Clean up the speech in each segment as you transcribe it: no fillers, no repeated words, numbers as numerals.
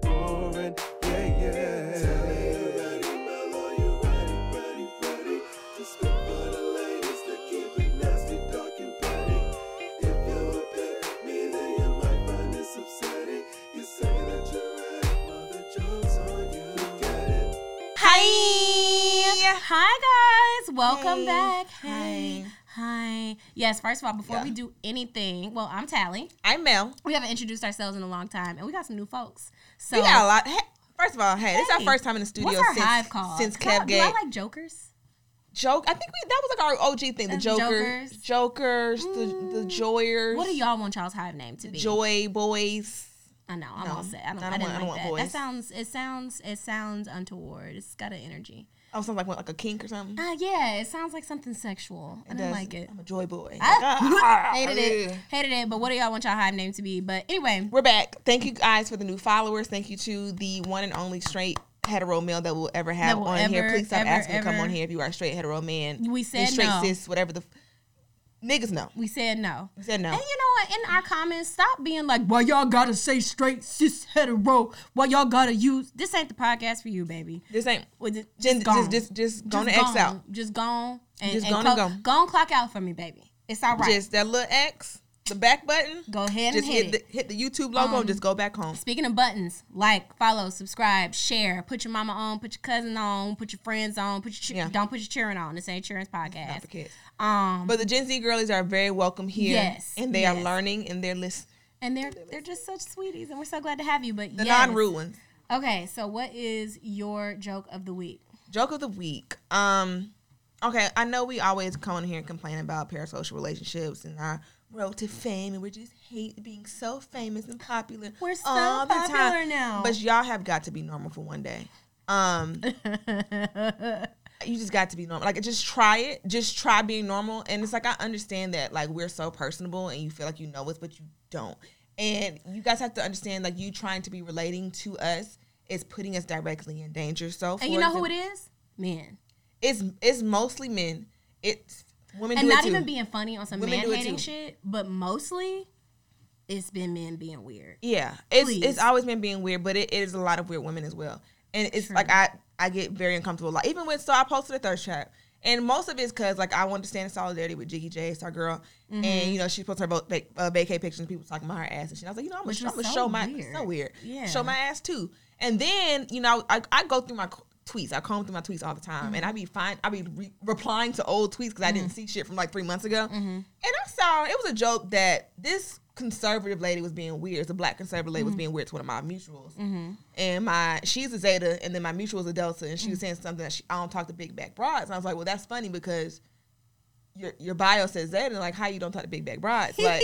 boring. Yeah, yeah. Tell me you're ready, Mel, are you ready, ready, ready? To speak for the ladies that keep it nasty, dark and pretty. If you would pick me, then you might find this upsetting. You say that you're ready, well, the joke's on you. Get it. Hi! Hi, guys. Welcome back. Hey. Hi. Yes, first of all, before we do anything, well, I'm Talley. I'm Mel. We haven't introduced ourselves in a long time, and we got some new folks. So we got a lot. Hey, first of all, hey, this is our first time in the studio since Kevgate. Do I like jokers? I think that was like our OG thing. The jokers, the joyers. What do y'all want y'all's hive name to be? Joy boys. I know. I'm all set. I didn't like that. It sounds untoward. It's got an energy. Oh, sounds like what, like a kink or something? Yeah, it sounds like something sexual. I don't like it. I'm a joy boy. Hated it. But what do y'all want y'all hive name to be? But anyway. We're back. Thank you guys for the new followers. Thank you to the one and only straight hetero male that we'll ever have here. Please stop asking me to come on here if you are a straight hetero man. We said straight no. Straight cis, whatever the... Niggas know. We said no. We said no. And you know what? In our comments, stop being like, why y'all gotta say straight, cis, hetero? Why y'all gotta use? This ain't the podcast for you, baby. This ain't. Just gonna X out. Just gone. Go clock out for me, baby. It's all right. Just that little X, the back button. Go ahead and hit the YouTube logo and just go back home. Speaking of buttons, like, follow, subscribe, share, put your mama on, put your cousin on, put your friends on, don't put your cheering on. This ain't cheering's podcast. Not for kids. But the Gen Z girlies are very welcome here. Yes, and they are learning and they're listening. And they're just such sweeties, and we're so glad to have you. But non-rude ones. Okay, so what is your joke of the week? Joke of the week. Okay, I know we always come on here and complain about parasocial relationships and our road to fame, and we just hate being so famous and popular. We're so all popular the time. Now, but y'all have got to be normal for one day. You just got to be normal. Like, just try it. Just try being normal. And it's like, I understand that, like, we're so personable and you feel like you know us, but you don't. And you guys have to understand, like, you trying to be relating to us is putting us directly in danger. So, and you know who it is? Men. It's mostly men. It's women. And not even being funny on some man hating shit, but mostly it's been men being weird. Yeah, it's always been being weird, but it is a lot of weird women as well. And it's like I get very uncomfortable. Like, even when, so I posted a thirst trap. And most of it's because, like, I wanted to stand in solidarity with Jiggy J, it's our girl. Mm-hmm. And, you know, she posted her vacay pictures and people talking about her ass and shit. I was like, you know, I'm going to show my ass. So weird. Yeah. Show my ass, too. And then, you know, I go through my tweets. I comb through my tweets all the time. Mm-hmm. And I be replying to old tweets because I didn't see shit from, like, 3 months ago. Mm-hmm. And I saw, it was a joke that this conservative lady was being weird. It's a black conservative lady was being weird to one of my mutuals. Mm-hmm. And she's a Zeta, and then my mutual is a Delta, and she was saying something that I don't talk to big back broads. And I was like, well, that's funny because your bio says Zeta, and like, how you don't talk to big back broads? Like,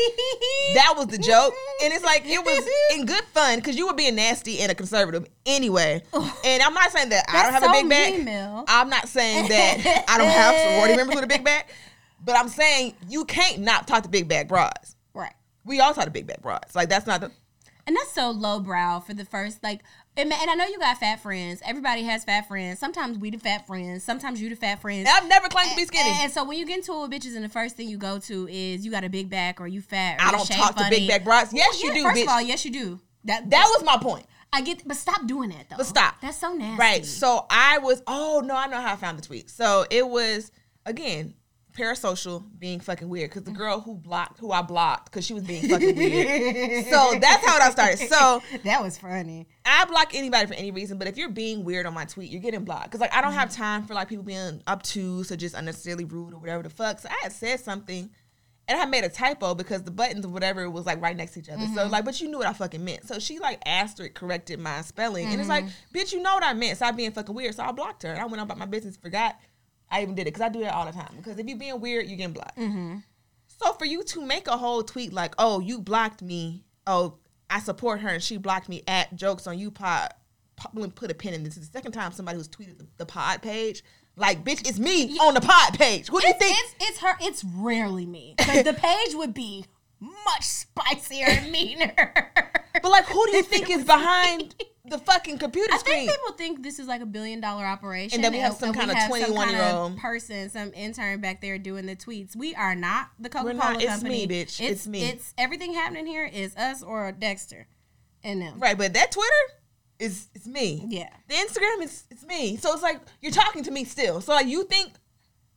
that was the joke. And it's like, it was in good fun because you were being nasty and a conservative anyway. And I'm not saying that I don't have a big back. Female. I'm not saying that I don't have sorority members with a big back. But I'm saying you can't not talk to big back broads. Right. We all saw the big back broads. Like, that's not the... And that's so lowbrow for the first, like... And I know you got fat friends. Everybody has fat friends. Sometimes we the fat friends. Sometimes you the fat friends. I've never claimed to be skinny. And so when you get into it with bitches and the first thing you go to is you got a big back or you fat or I don't talk funny. To big back broads. Yes, well, you do, First of all, yes, you do. That was my point. I get... But stop doing that, though. But stop. That's so nasty. Right. So I was... Oh, no, I know how I found the tweet. So it was, again... Parasocial being fucking weird because the girl who I blocked because she was being fucking weird. So that's how it all started. So that was funny. I block anybody for any reason, but if you're being weird on my tweet, you're getting blocked because like I don't have time for like people being obtuse or just unnecessarily rude or whatever the fuck. So I had said something and I made a typo because the buttons or whatever was like right next to each other. So like, but you knew what I fucking meant. So she like asterisk corrected my spelling and it's like, bitch, you know what I meant. So I being fucking weird. So I blocked her and I went on about my business. Forgot. I even did it because I do that all the time. Because if you're being weird, you're getting blocked. Mm-hmm. So for you to make a whole tweet like, oh, you blocked me. Oh, I support her and she blocked me at Jokes on You Pod. Put a pin in this. It's the second time somebody who's tweeted the pod page. Like, bitch, it's me on the pod page. What do you think? It's her. It's rarely me. Because the page would be much spicier and meaner. But like, who do you think is behind... The fucking computer screen. I think people think this is like $1 billion operation. And then we have some kind of 21-year-old person, some intern back there doing the tweets. We are not the Coca-Cola company. It's me, bitch. It's me. It's everything happening here is us or Dexter and them. Right, but that Twitter, it's me. Yeah. The Instagram is it's me. So it's like you're talking to me still. So like you think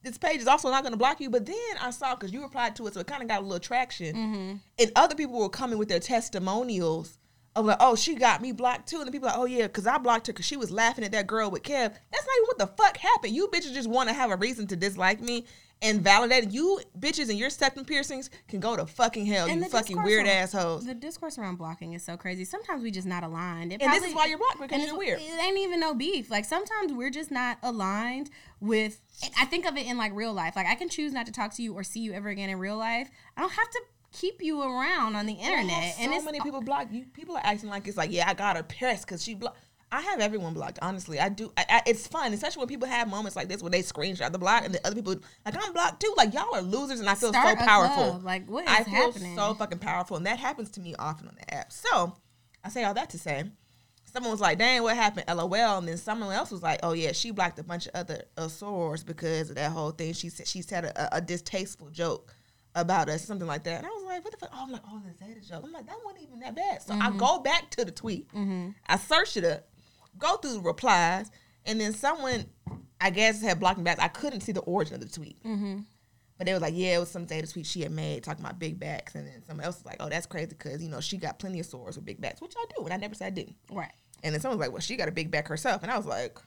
this page is also not going to block you, but then I saw because you replied to it, so it kind of got a little traction. Mm-hmm. And other people were coming with their testimonials of like, oh, she got me blocked too, and the people are like, oh yeah, because I blocked her because she was laughing at that girl with Kev. That's not even what the fuck happened. You bitches just want to have a reason to dislike me. And validate you bitches and your septum piercings can go to fucking hell, and you fucking weird assholes. The discourse around blocking is so crazy. Sometimes we just not aligned. And this is why you're blocked, because you're weird. It ain't even no beef. Like, sometimes we're just not aligned with... I think of it in, like, real life. Like, I can choose not to talk to you or see you ever again in real life. I don't have to keep you around on the internet. And so many people block you. People are acting like it's like, yeah, I got her pressed because she blocked... I have everyone blocked, honestly. I do. It's fun, especially when people have moments like this where they screenshot the block and the other people, like, I'm blocked too. Like, y'all are losers, and I feel so powerful. Like, what is happening? I feel so fucking powerful, and that happens to me often on the app. So, I say all that to say, someone was like, dang, what happened? LOL. And then someone else was like, oh, yeah, she blocked a bunch of other sorors because of that whole thing. She said a distasteful joke about us, something like that. And I was like, what the fuck? Oh, I'm like, oh, is that a joke? I'm like, that wasn't even that bad. So, mm-hmm. I go back to the tweet. Mm-hmm. I search it up. Go through the replies, and then someone, I guess, had blocked me back. I couldn't see the origin of the tweet. Mm-hmm. But they was like, yeah, it was some data tweet she had made talking about big backs. And then someone else was like, oh, that's crazy because, you know, she got plenty of sores with big backs, which I do, and I never said I didn't. Right. And then someone was like, well, she got a big back herself. And I was like,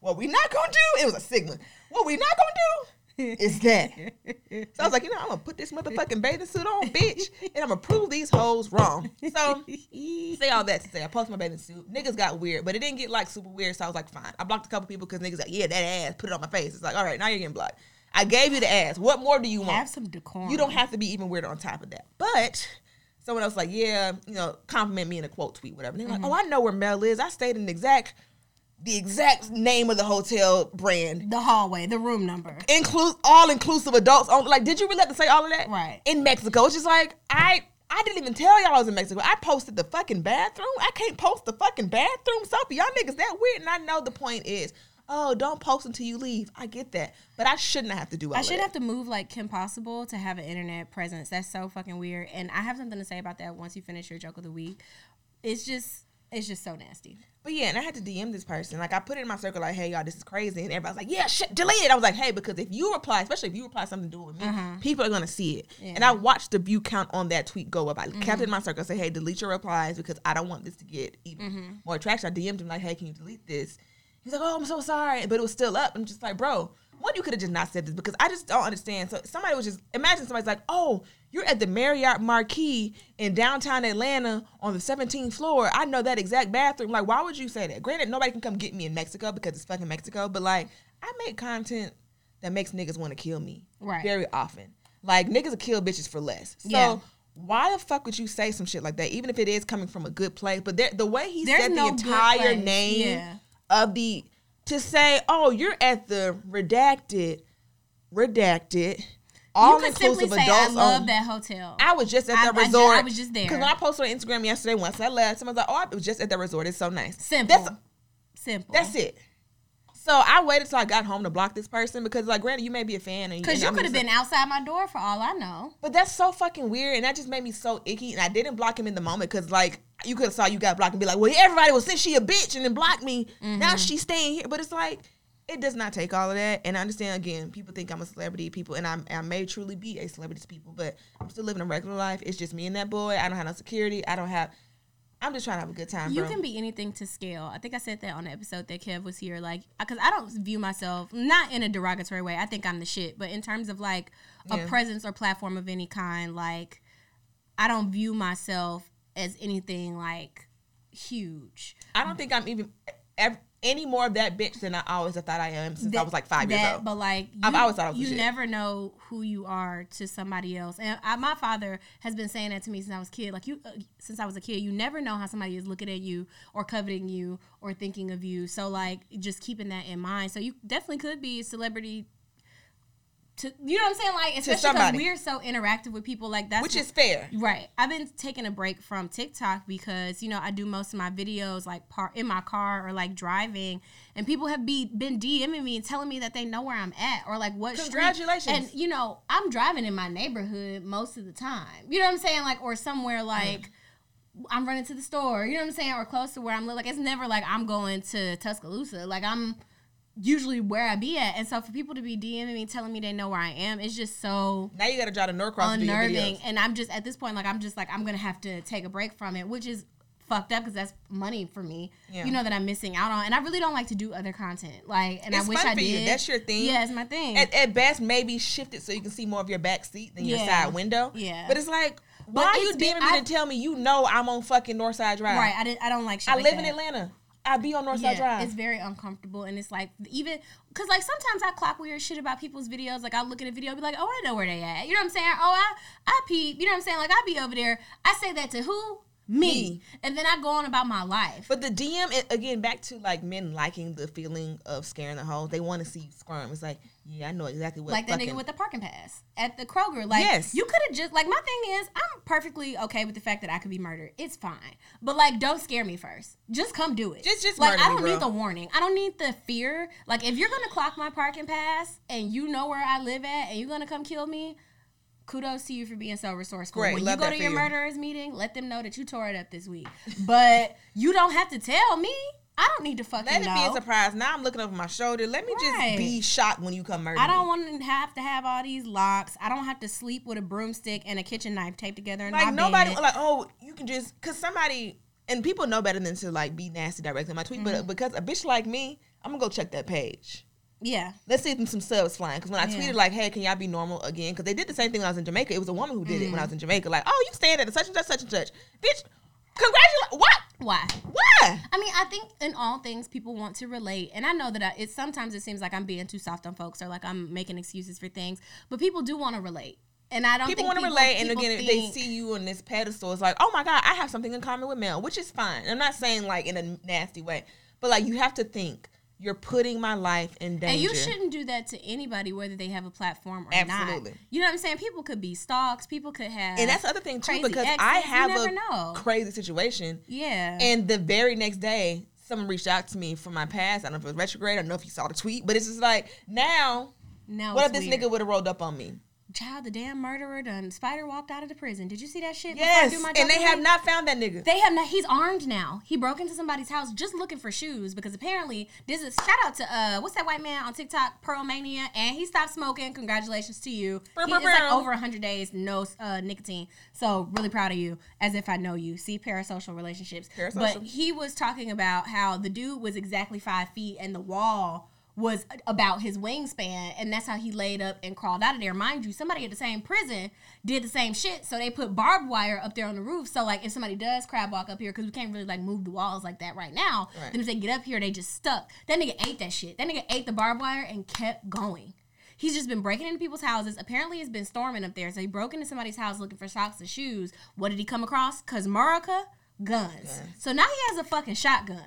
what we not going to do? It was a signal. What we not going to do is that. So I was like, you know, I'm going to put this motherfucking bathing suit on, bitch, and I'm going to prove these hoes wrong. So say all that to say, I posted my bathing suit. Niggas got weird, but it didn't get, like, super weird, so I was like, fine. I blocked a couple people because niggas like, yeah, that ass, put it on my face. It's like, all right, now you're getting blocked. I gave you the ass. What more do you want? Have some decorum. You don't have to be even weirder on top of that. But someone else like, yeah, you know, compliment me in a quote tweet, whatever. And they're like, oh, I know where Mel is. I stayed in the exact name of the hotel brand. The hallway, the room number. All-inclusive adults. Like, did you really have to say all of that? Right. In Mexico. It's just like, I didn't even tell y'all I was in Mexico. I posted the fucking bathroom. I can't post the fucking bathroom selfie. Y'all niggas that weird. And I know the point is, oh, don't post until you leave. I get that. But I shouldn't have to do all that. I should have to move like Kim Possible to have an internet presence. That's so fucking weird. And I have something to say about that once you finish your joke of the week. It's just so nasty. But yeah, and I had to DM this person. Like, I put it in my circle, like, hey, y'all, this is crazy. And everybody's like, yeah, shit, delete it. I was like, hey, because if you reply, especially if you reply something to do with me, people are going to see it. Yeah. And I watched the view count on that tweet go up. I kept it in my circle. I said, hey, delete your replies because I don't want this to get even more attraction. I DM'd him, like, hey, can you delete this? He's like, oh, I'm so sorry. But it was still up. I'm just like, bro, what, you could have just not said this because I just don't understand. So somebody was just, imagine somebody's like, oh, you're at the Marriott Marquis in downtown Atlanta on the 17th floor. I know that exact bathroom. Like, why would you say that? Granted, nobody can come get me in Mexico because it's fucking Mexico. But, like, I make content that makes niggas want to kill me very often. Like, niggas will kill bitches for less. So why the fuck would you say some shit like that, even if it is coming from a good place? But the way he said the entire name of the, to say, oh, you're at the redacted, all inclusive adults. I love that hotel. I was just at the resort. I was just there. Because when I posted on Instagram yesterday, once I left, someone was like, oh, I was just at the resort. It's so nice. Simple. That's it. So I waited till I got home to block this person because, like, granted, you may be a fan. Because you could have been outside my door for all I know. But that's so fucking weird, and that just made me so icky. And I didn't block him in the moment because, like, you could have saw you got blocked and be like, well, everybody will say she a bitch and then block me. Mm-hmm. Now she's staying here. But it's like, it does not take all of that. And I understand, again, people think I'm a celebrity. And I may truly be a celebrity to people, but I'm still living a regular life. It's just me and that boy. I don't have no security. I'm just trying to have a good time, bro. You can be anything to scale. I think I said that on the episode that Kev was here. Like, because I don't view myself, not in a derogatory way. I think I'm the shit. But in terms of, like, a presence or platform of any kind, like, I don't view myself as anything, like, huge. I don't think I'm even any more of that bitch than I always have thought I am since I was, like, 5 years old. But, like, I've always thought I was the shit. You never know who you are to somebody else. And my father has been saying that to me since I was a kid. Like, since I was a kid, you never know how somebody is looking at you or coveting you or thinking of you. So, like, just keeping that in mind. So, you definitely could be a celebrity to, you know what I'm saying? Like, especially because we're so interactive with people. Like, that's which is fair. Right. I've been taking a break from TikTok because, you know, I do most of my videos, like, in my car or, like, driving. And people have been DMing me and telling me that they know where I'm at or, like, what street. Congratulations. And, you know, I'm driving in my neighborhood most of the time. You know what I'm saying? Like, or somewhere, like, I'm running to the store, you know what I'm saying, or close to where I'm living. Like, it's never like I'm going to Tuscaloosa. Like, I'm usually where I be at. And so for people to be DMing me, telling me they know where I am, it's just so now you got to draw the nerve cross unnerving. And I'm just, at this point, like, I'm just like, I'm going to have to take a break from it, which is fucked up because that's money for me, yeah. You know, that I'm missing out on. And I really don't like to do other content. Like, and it's I wish fun I for did. You. That's your thing. Yeah, it's my thing. At best, maybe shift it so you can see more of your back seat than your side window. Yeah. But it's like, why are you DMing me to tell me you know I'm on fucking Northside Drive? Right. I don't like shit. I like live that. In Atlanta. I be on Northside Drive. It's very uncomfortable. And it's like, even, because like sometimes I clock weird shit about people's videos. Like, I look at a video and be like, oh, I know where they at. You know what I'm saying? Oh, I peep. You know what I'm saying? Like, I be over there. I say that to who? Me. And then I go on about my life. But the DM, again, back to like men liking the feeling of scaring the hoes. They want to see you squirm. It's like, yeah, I know exactly what. Like that nigga with the parking pass at the Kroger. Like, yes. You could have just, like, my thing is, I'm perfectly okay with the fact that I could be murdered. It's fine. But like, don't scare me first. Just come do it. Just like, I don't need the warning. I don't need the fear. Like, if you're gonna clock my parking pass and you know where I live at and you're gonna come kill me, kudos to you for being so resourceful. Great, when you go to your murderers meeting, let them know that you tore it up this week. But you don't have to tell me. I don't need to fucking know. Let it be a surprise. Now I'm looking over my shoulder. Let me just be shocked when you come murder me. I don't want to have all these locks. I don't have to sleep with a broomstick and a kitchen knife taped together in my bed. Like, nobody, like, oh, you can just, because somebody, and people know better than to, like, be nasty directly in my tweet, but because a bitch like me, I'm going to go check that page. Yeah. Let's see some subs flying. Because when I tweeted, like, hey, can y'all be normal again? Because they did the same thing when I was in Jamaica. It was a woman who did it when I was in Jamaica. Like, oh, you staying at the such and such. Bitch, congratulations. What? Why? I mean, I think in all things, people want to relate. And I know that it sometimes it seems like I'm being too soft on folks or like I'm making excuses for things. But people do want to relate. And I don't people think want to relate. And again, if they see you on this pedestal, it's like, oh, my God, I have something in common with Mel, which is fine. I'm not saying, like, in a nasty way. But, like, you have to think. You're putting my life in danger. And you shouldn't do that to anybody, whether they have a platform or not. Absolutely. You know what I'm saying? People could be stalks. People could have. And that's the other thing, too, because exes, I have a crazy situation. Yeah. And the very next day, someone reached out to me from my past. I don't know if it was retrograde. I don't know if you saw the tweet. But it's just like, now what if this nigga would have rolled up on me? Child, the damn murderer done spider walked out of the prison. Did you see that shit? Yes, and they have not found that nigga. They have not. He's armed now. He broke into somebody's house just looking for shoes because apparently this is shout out to what's that white man on TikTok, Pearl Mania, and he stopped smoking. Congratulations to you. It's like over 100 days no nicotine. So really proud of you. As if I know you. See, parasocial relationships. But he was talking about how the dude was exactly 5 feet and the wall was about his wingspan, and that's how he laid up and crawled out of there. Mind you, somebody at the same prison did the same shit, so they put barbed wire up there on the roof. So, like, if somebody does crab walk up here, because we can't really, like, move the walls like that right now, then if they get up here, they just stuck. That nigga ate that shit. That nigga ate the barbed wire and kept going. He's just been breaking into people's houses. Apparently, it's been storming up there, so he broke into somebody's house looking for socks and shoes. What did he come across? Cosmerica guns. So now he has a fucking shotgun.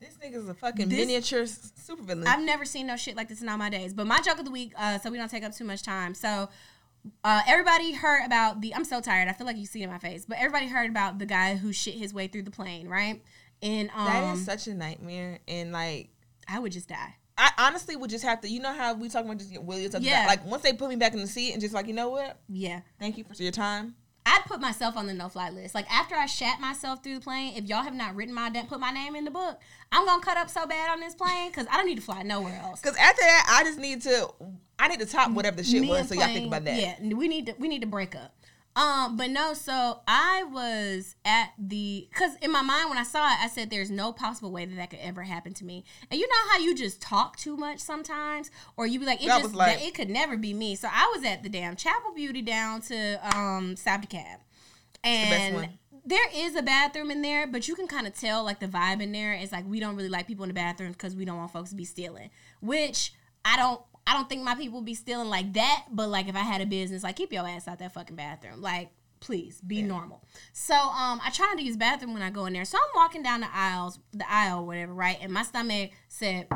This nigga's a fucking miniature supervillain. I've never seen no shit like this in all my days. But my joke of the week, so we don't take up too much time. So everybody heard about I'm so tired. I feel like you see it in my face. But everybody heard about the guy who shit his way through the plane, right? And that is such a nightmare. And, like, I would just die. I honestly would just have to, you know how we talk about just get Williams up the back? Like, once they put me back in the seat and just like, you know what? Yeah. Thank you for your time. I'd put myself on the no-fly list. Like, after I shat myself through the plane, if y'all have not written put my name in the book, I'm going to cut up so bad on this plane because I don't need to fly nowhere else. Because after that, I need to top whatever the shit was, so y'all think about that. Yeah, we need to break up. But no, so I was because in my mind when I saw it, I said there's no possible way that could ever happen to me. And you know how you just talk too much sometimes, or you be like, it could never be me. So I was at the damn Chapel Beauty down to Sabdecab, and there is a bathroom in there, but you can kind of tell like the vibe in there is like we don't really like people in the bathrooms because we don't want folks to be stealing, which I don't think my people be stealing like that, but, like, if I had a business, like, keep your ass out that fucking bathroom. Like, please, be normal. So, I try not to use bathroom when I go in there. So, I'm walking down the aisle, whatever, right? And my stomach said,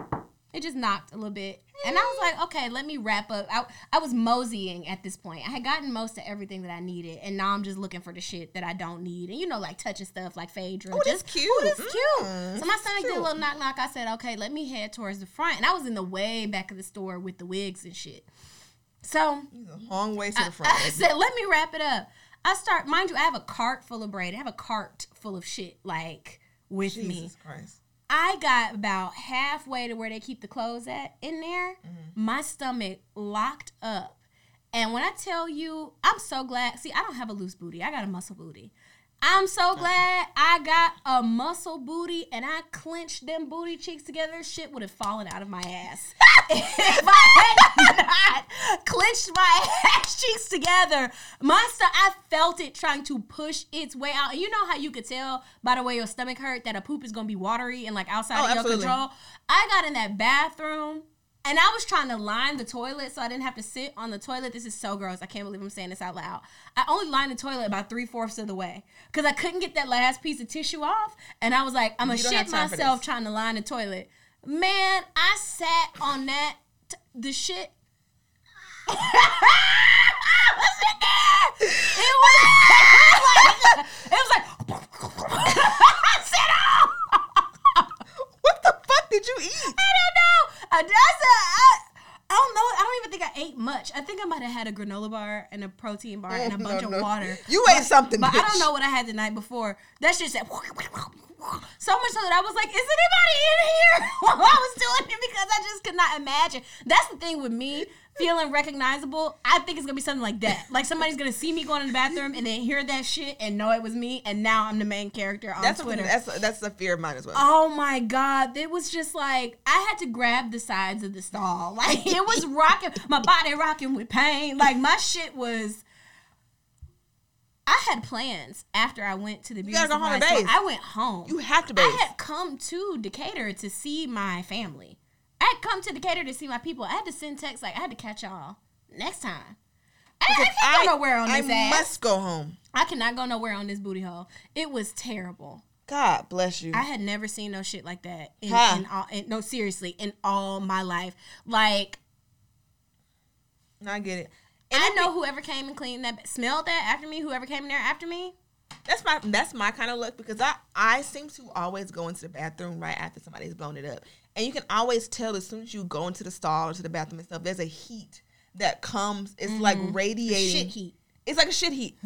it just knocked a little bit. And I was like, okay, let me wrap up. I was moseying at this point. I had gotten most of everything that I needed, and now I'm just looking for the shit that I don't need. And, you know, like, touching stuff like Phaedra. Oh, that's cute. Oh, that's cute. So my stomach did a little knock-knock. I said, okay, let me head towards the front. And I was in the way back of the store with the wigs and shit. So. Long way to the front. I said, let me wrap it up. I start, mind you, I have a cart full of braid. I have a cart full of shit, like, with me. Jesus Christ. I got about halfway to where they keep the clothes at in there. Mm-hmm. My stomach locked up. And when I tell you, I'm so glad. See, I don't have a loose booty. I got a muscle booty. I'm so glad I got a muscle booty and I clenched them booty cheeks together. Shit would have fallen out of my ass. If I had not clenched my ass cheeks together, I felt it trying to push its way out. And you know how you could tell by the way your stomach hurt that a poop is going to be watery and like outside of your control? I got in that bathroom. And I was trying to line the toilet so I didn't have to sit on the toilet. This is so gross. I can't believe I'm saying this out loud. I only lined the toilet about 3/4 of the way because I couldn't get that last piece of tissue off. And I was like, I'm going to shit myself trying to line the toilet. Man, I sat on that, the shit. I was in there. It was like, I said, oh. What the fuck did you eat? I don't know. I don't know. I don't even think I ate much. I think I might have had a granola bar and a protein bar and a bunch of water. You ate something, but bitch. I don't know what I had the night before. That shit said so much so that I was like, "Is anybody in here?" While I was doing it because I just could not imagine. That's the thing with me feeling recognizable. I think it's gonna be something like that. Like somebody's gonna see me going in the bathroom and then hear that shit and know it was me. And now I'm the main character on Twitter. That's a fear of mine as well. Oh my god, it was just like I had to grab the sides of the stall. Like it was rocking, my body rocking with pain. Like my shit was. I had plans after I went to the beauty supply store. You gotta go home and bathe. I went home. You have to bathe. I had come to Decatur to see my family. I had come to Decatur to see my people. I had to send texts like, I had to catch y'all next time. I can't go nowhere on this ass. I must go home. I cannot go nowhere on this booty hole. It was terrible. God bless you. I had never seen no shit like that. In all my life. Like. I get it. And I know whoever came and cleaned that, smelled that after me, whoever came in there after me. That's my kind of look because I seem to always go into the bathroom right after somebody's blown it up. And you can always tell as soon as you go into the stall or to the bathroom and stuff, there's a heat that comes. It's like radiating. Shit heat. It's like a shit heat.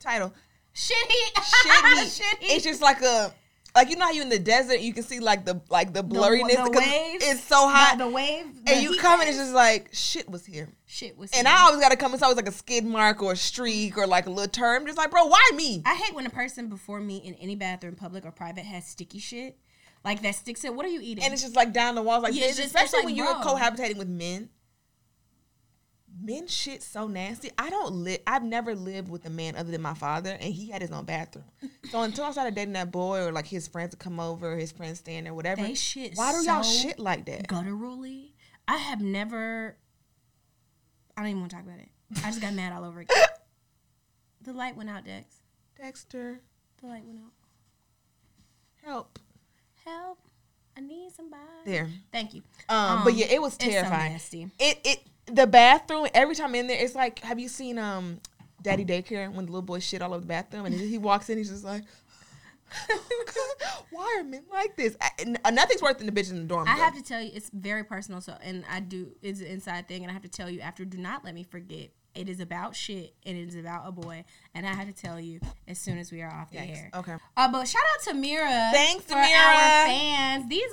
Title. Shit heat. Shit heat. Shit heat. It's just like a... Like, you know how you in the desert, you can see, like the blurriness. The waves. It's so hot. The wave. And you come and it's just like, shit was here. Shit was here. And I always got to come. It's always like a skid mark or a streak or like a little term. Just like, bro, why me? I hate when a person before me in any bathroom, public or private, has sticky shit. Like, that sticks in. What are you eating? And it's just like down the walls. Like, yeah, especially when you're cohabitating with men. Men shit so nasty. I've never lived with a man other than my father, and he had his own bathroom. So until I started dating that boy, or like his friends would come over, his friends stand there, whatever. They shit. Why do y'all shit like that? Gutturally, I have never. I don't even want to talk about it. I just got mad all over again. The light went out, Dex. Dexter. The light went out. Help. Help. I need somebody. There. Thank you. But yeah, it was terrifying. It's so nasty. The bathroom, every time I'm in there, it's like, have you seen Daddy Daycare when the little boy shit all over the bathroom? And he walks in, he's just like, why are men like this? Nothing's worse than the bitch in the dorm. I have to tell you, it's very personal. It's an inside thing. And I have to tell you, after Do Not Let Me Forget, it is about shit. And it is about a boy. And I had to tell you as soon as we are off the air. Okay. But shout out to Mira. Thanks, Tamira. For our fans. This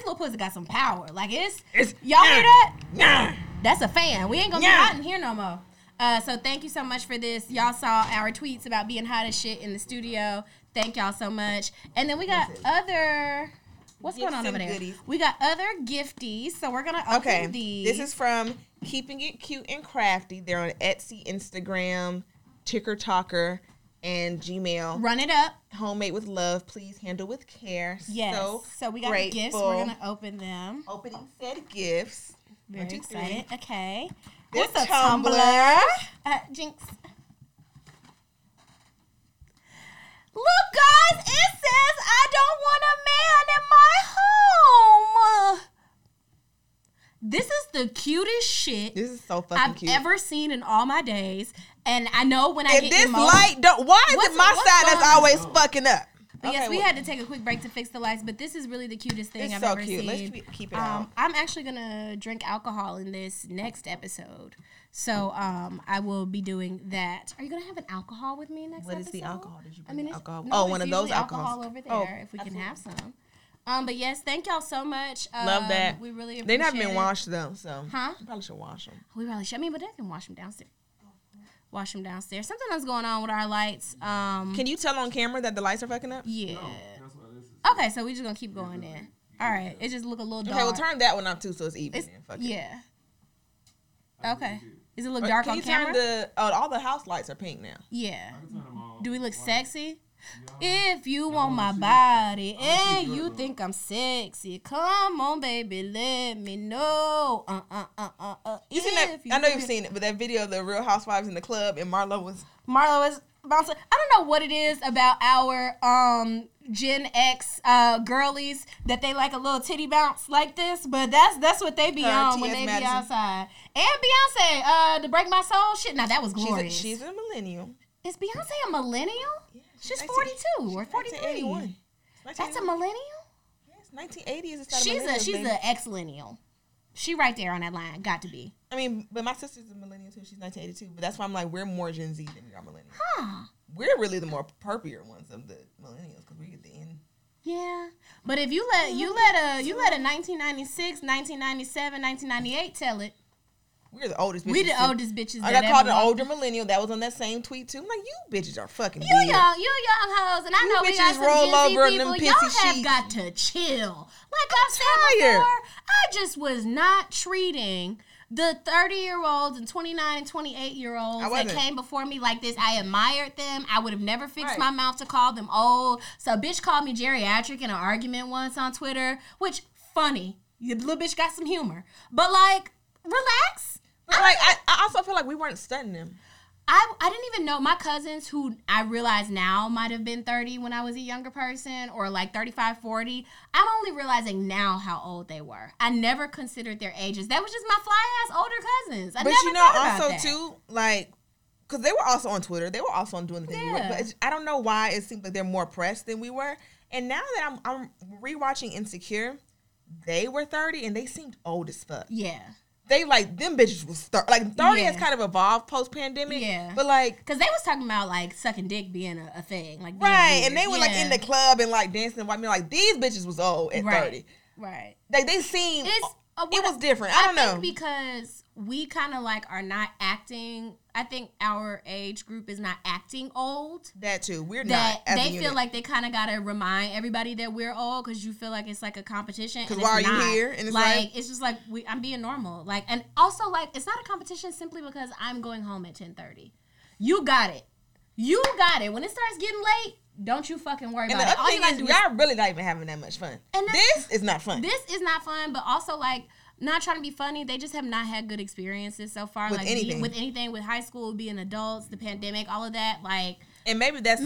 little pussy got some power. Like, it's y'all hear that? Nah. That's a fan. We ain't going to be hot in here no more. So thank you so much for this. Y'all saw our tweets about being hot as shit in the studio. Thank y'all so much. And then we got other... What's going on over there? Goodies. We got other gifties. So we're going to open these. This is from Keeping It Cute and Crafty. They're on Etsy, Instagram, Ticker Talker, and Gmail. Run it up. Homemade with love. Please handle with care. Yes. So we got grateful. Gifts. We're going to open them. Opening said gifts. Very excited. Okay. What's a Tumblr? Jinx. Look, guys, it says I don't want a man in my home. This is the cutest shit. This is so fucking I've ever seen in all my days. And I know when I get this light, why is it my side that's always fucking up? But okay, yes, we had to take a quick break to fix the lights, but this is really the cutest thing I've ever seen. It's so cute. Let's keep it out. I'm actually going to drink alcohol in this next episode. So I will be doing that. Are you going to have an alcohol with me next episode? What is the alcohol? Did you bring alcohol? No, one of those alcohols. Alcohol over there if we can have some. But yes, thank y'all so much. Love that. We really appreciate it. They haven't been washed though, so we probably should wash them. We probably should. I mean, but they can wash them downstairs. Something else going on with our lights. Can you tell on camera that the lights are fucking up? Yeah. No, that's what this is. Okay, so we're just gonna keep going then. All right, it just look a little dark. Okay, well turn that one up too, so it's even. Okay. Does it look dark on camera? All the house lights are pink now. Yeah. Do we look sexy? If you want my body and you think I'm sexy, come on, baby, let me know. You seen that? I know you've seen it, but that video of the Real Housewives in the club and Marlo was bouncing. I don't know what it is about our Gen X girlies that they like a little titty bounce like this, but that's what they be on when they be outside. And Beyonce, to break my soul, shit. Now that was glorious. She's a millennial. Is Beyonce a millennial? Yeah. She's 42 or 43. That's a millennial? Yes, 1980 is a start of millennial. She's an ex-millennial. She right there on that line. Got to be. I mean, but my sister's a millennial too. She's 1982. But that's why I'm like, we're more Gen Z than we are millennials. Huh. We're really the more perpier ones of the millennials because we get the end. Yeah. But if you let a 1996, 1997, 1998 tell it. We're the oldest bitches. I got called an older millennial that was on that same tweet, too. I'm like, you bitches are fucking weird. You young hoes. And I know we got some Gen Z people. Y'all have got to chill. Like I've said before, I just was not treating the 30-year-olds and 29 and 28-year-olds that came before me like this. I admired them. I would have never fixed my mouth to call them old. So a bitch called me geriatric in an argument once on Twitter, which, funny. The little bitch got some humor. But, like, relax. But I also feel like we weren't stunting them. I didn't even know. My cousins, who I realize now might have been 30 when I was a younger person, or like 35, 40, I'm only realizing now how old they were. I never considered their ages. That was just my fly-ass older cousins. I never thought about that. But you know, also, too, like, because they were also on Twitter. They were also on doing the thing. Yeah. But I don't know why it seems like they're more pressed than we were. And now that I'm rewatching Insecure, they were 30, and they seemed old as fuck. Yeah. They like them bitches was like 30 has kind of evolved post pandemic. Yeah, but like because they was talking about like sucking dick being a thing, like right, and they were like in the club and like dancing. I mean, like these bitches was old at 30. Right, like they seemed it was different. I don't know because we kind of like are not acting. I think our age group is not acting old. That too, we're not. That they feel like they kind of gotta remind everybody that we're old because you feel like it's like a competition. Because why are you here? And it's like it's just like I'm being normal. Like and also like it's not a competition simply because I'm going home at 10:30. You got it. When it starts getting late, don't you fucking worry about it. All you gotta do is y'all really not even having that much fun. And this is not fun. But also like. Not trying to be funny, they just have not had good experiences so far. With like anything, with high school, being adults, the pandemic, all of that, like. And maybe that's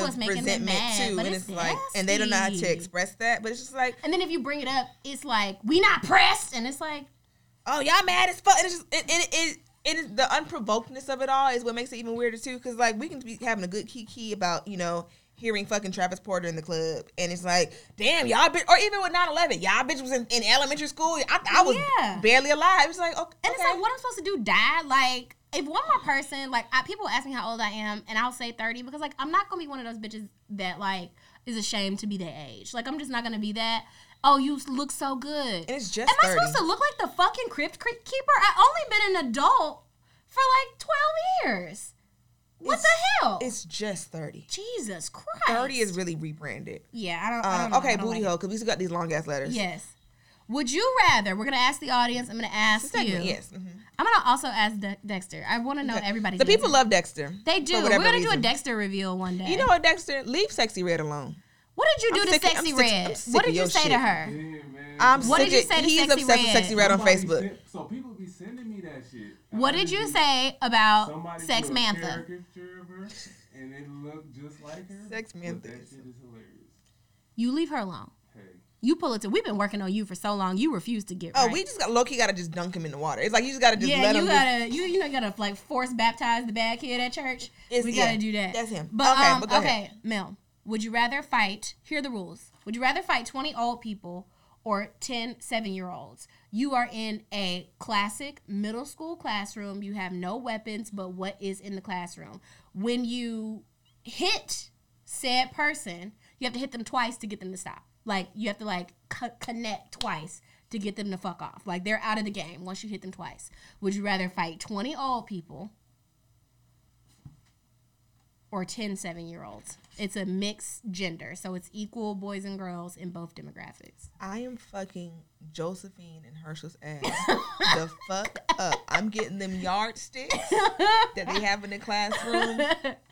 what's making them mad too, but and it's like, and they don't know how to express that. But it's just like. And then if you bring it up, it's like we not pressed, and it's like, oh y'all mad as fuck. And it's just it is the unprovokedness of it all is what makes it even weirder too, because like we can be having a good kiki about hearing fucking Travis Porter in the club, and it's like, damn, y'all bitch, or even with 9/11, y'all bitch was in elementary school. I was barely alive. It's like, okay. And it's like, what I'm supposed to do, die? Like, if one more person, like, people ask me how old I am, and I'll say 30, because, like, I'm not going to be one of those bitches that, like, is ashamed to be that age. Like, I'm just not going to be that. Oh, you look so good. And it's just Am 30. I supposed to look like the fucking Crypt Keeper? I've only been an adult for, like, 12 years. What the hell? It's just 30. Jesus Christ. 30 is really rebranded. Yeah, I don't know. Okay, booty hole, because we still got these long-ass letters. Yes. Would you rather, we're going to ask the audience, I'm going to ask you. Yes. Mm-hmm. I'm going to also ask Dexter. I want to know everybody's The people love Dexter. They do. We're going to do a Dexter reveal one day. You know what, Dexter? Leave Sexy Red alone. What did you do to Sexy Red? What did you say to her? What did you say to Sexy Red? He's obsessed with Sexy Red on Facebook. So people be sending me that shit. What did you say about Sex Mantha? And it looked just like her. Sex Mantha. That shit is hilarious. You leave her alone. You pull it to. We've been working on you for so long. You refuse to get. Oh, right. We just got low-key gotta just dunk him in the water. It's like you just gotta just let him. Yeah, you gotta like force baptize the bad kid at church. We gotta do that. That's him. But okay, Mel. Would you rather fight? Here are the rules. Would you rather fight 20 old people or 10 seven-year-olds? You are in a classic middle school classroom. You have no weapons, but what is in the classroom? When you hit said person, you have to hit them twice to get them to stop. Like, you have to, like, connect twice to get them to fuck off. Like, they're out of the game once you hit them twice. Would you rather fight 20 old people or 10 seven-year-olds? It's a mixed gender, so it's equal boys and girls in both demographics. I am fucking Josephine and Herschel's ass the fuck up. I'm getting them yardsticks that they have in the classroom.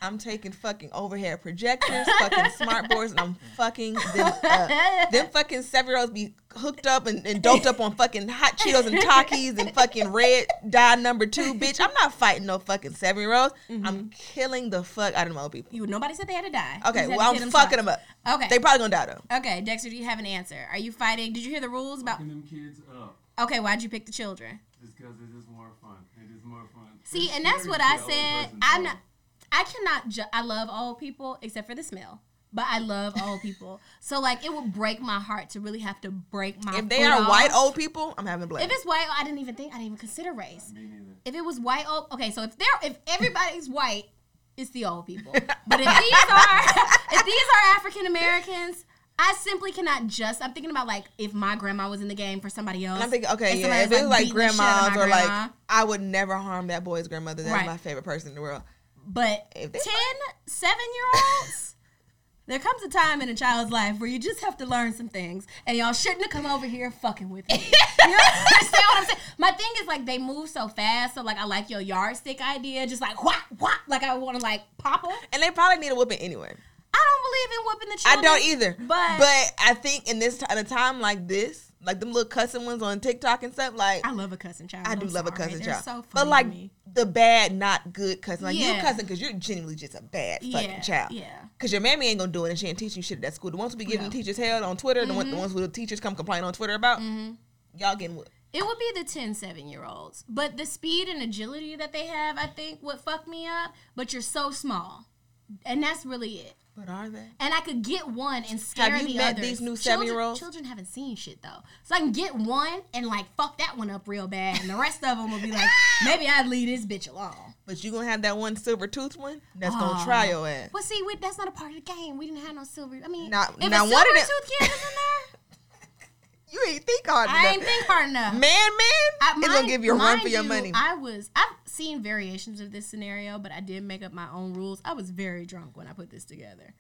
I'm taking fucking overhead projectors, fucking smart boards, and I'm fucking them up. Them fucking seven-year-olds be hooked up and doped up on fucking hot Cheetos and Takis and fucking red dye #2, bitch. I'm not fighting no fucking seven-year-olds. Mm-hmm. I'm killing the fuck out of them old people. Nobody said they had to die. Okay, well, I'm fucking them up. Okay. They probably gonna die, though. Okay, Dexter, do you have an answer? Are you fighting? Did you hear the rules about... Fucking them kids up. Okay, why'd you pick the children? Just because it is more fun. It is more fun. See, and that's what I said. I love old people, except for the smell. But I love old people. So, like, it would break my heart to really have to break my... If they are white old people, I'm having a blast. If it's white, I didn't even consider race. Me neither. If it was white old... Okay, so if everybody's white... It's the old people. But if these are African Americans, I simply cannot just... I'm thinking about, like, if my grandma was in the game for somebody else. And I'm thinking, okay, yeah, if it was, like grandmas or, grandma, like... I would never harm that boy's grandmother. That's right. My favorite person in the world. But 10, 7-year-olds... There comes a time in a child's life where you just have to learn some things, and y'all shouldn't have come over here fucking with me. You understand what I'm saying? My thing is, like, they move so fast, so, like, I like your yardstick idea, just like, whop, whop, like, I want to, like, pop them. And they probably need a whooping anyway. I don't believe in whooping the children. I don't either. But I think in a time like this, like, them little cussing ones on TikTok and stuff, like... I love a cussing child. I do love a cussing child. So funny, but, like, the bad, not good cussing. Like, yeah. You cussing because you're genuinely just a bad fucking child. Yeah. Because your mammy ain't going to do it and she ain't teaching you shit at that school. The ones who be giving teachers hell on Twitter, the ones who the teachers come complain on Twitter about, y'all getting whooped. It would be the 10, 7-year-olds. But the speed and agility that they have, I think, would fuck me up. But you're so small. And that's really it. But are they? And I could get one and scare the others. Have you met these new 7-year-olds? Children haven't seen shit, though. So I can get one and, like, fuck that one up real bad. And the rest of them will be like, maybe I'd leave this bitch alone. But you going to have that one silver-toothed one that's going to try your ass. Well, see, that's not a part of the game. We didn't have no silver. I mean, if a silver-toothed kid is in there... You ain't think hard enough. I ain't think hard enough. It's going to give you a run for your money. I've seen variations of this scenario, but I did make up my own rules. I was very drunk when I put this together.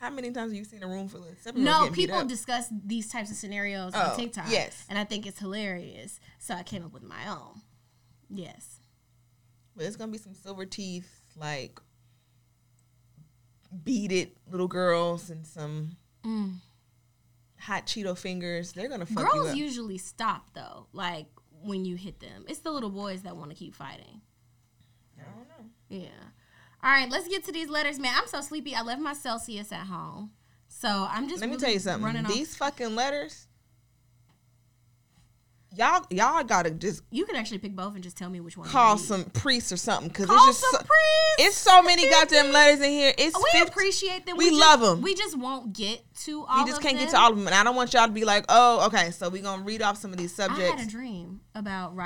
How many times have you seen a room full of... No, people discuss these types of scenarios on TikTok. Yes. And I think it's hilarious. So I came up with my own. Yes. But it's going to be some silver teeth, like, beaded little girls and some... hot Cheeto fingers. They're going to fuck you up. Girls usually stop, though, like, when you hit them. It's the little boys that want to keep fighting. I don't know. Yeah. All right, let's get to these letters, man. I'm so sleepy. I left my Celsius at home. So I'm just... Let me tell you something. These fucking letters... Y'all gotta just... You can actually pick both and just tell me which one. Call some priests or something. Cause call it's just some priests. It's so many goddamn letters in here. We appreciate them. We love them. We just won't get to all of them. We just can't get to all of them. And I don't want y'all to be like, oh, okay, so we're going to read off some of these subjects. I had a dream about...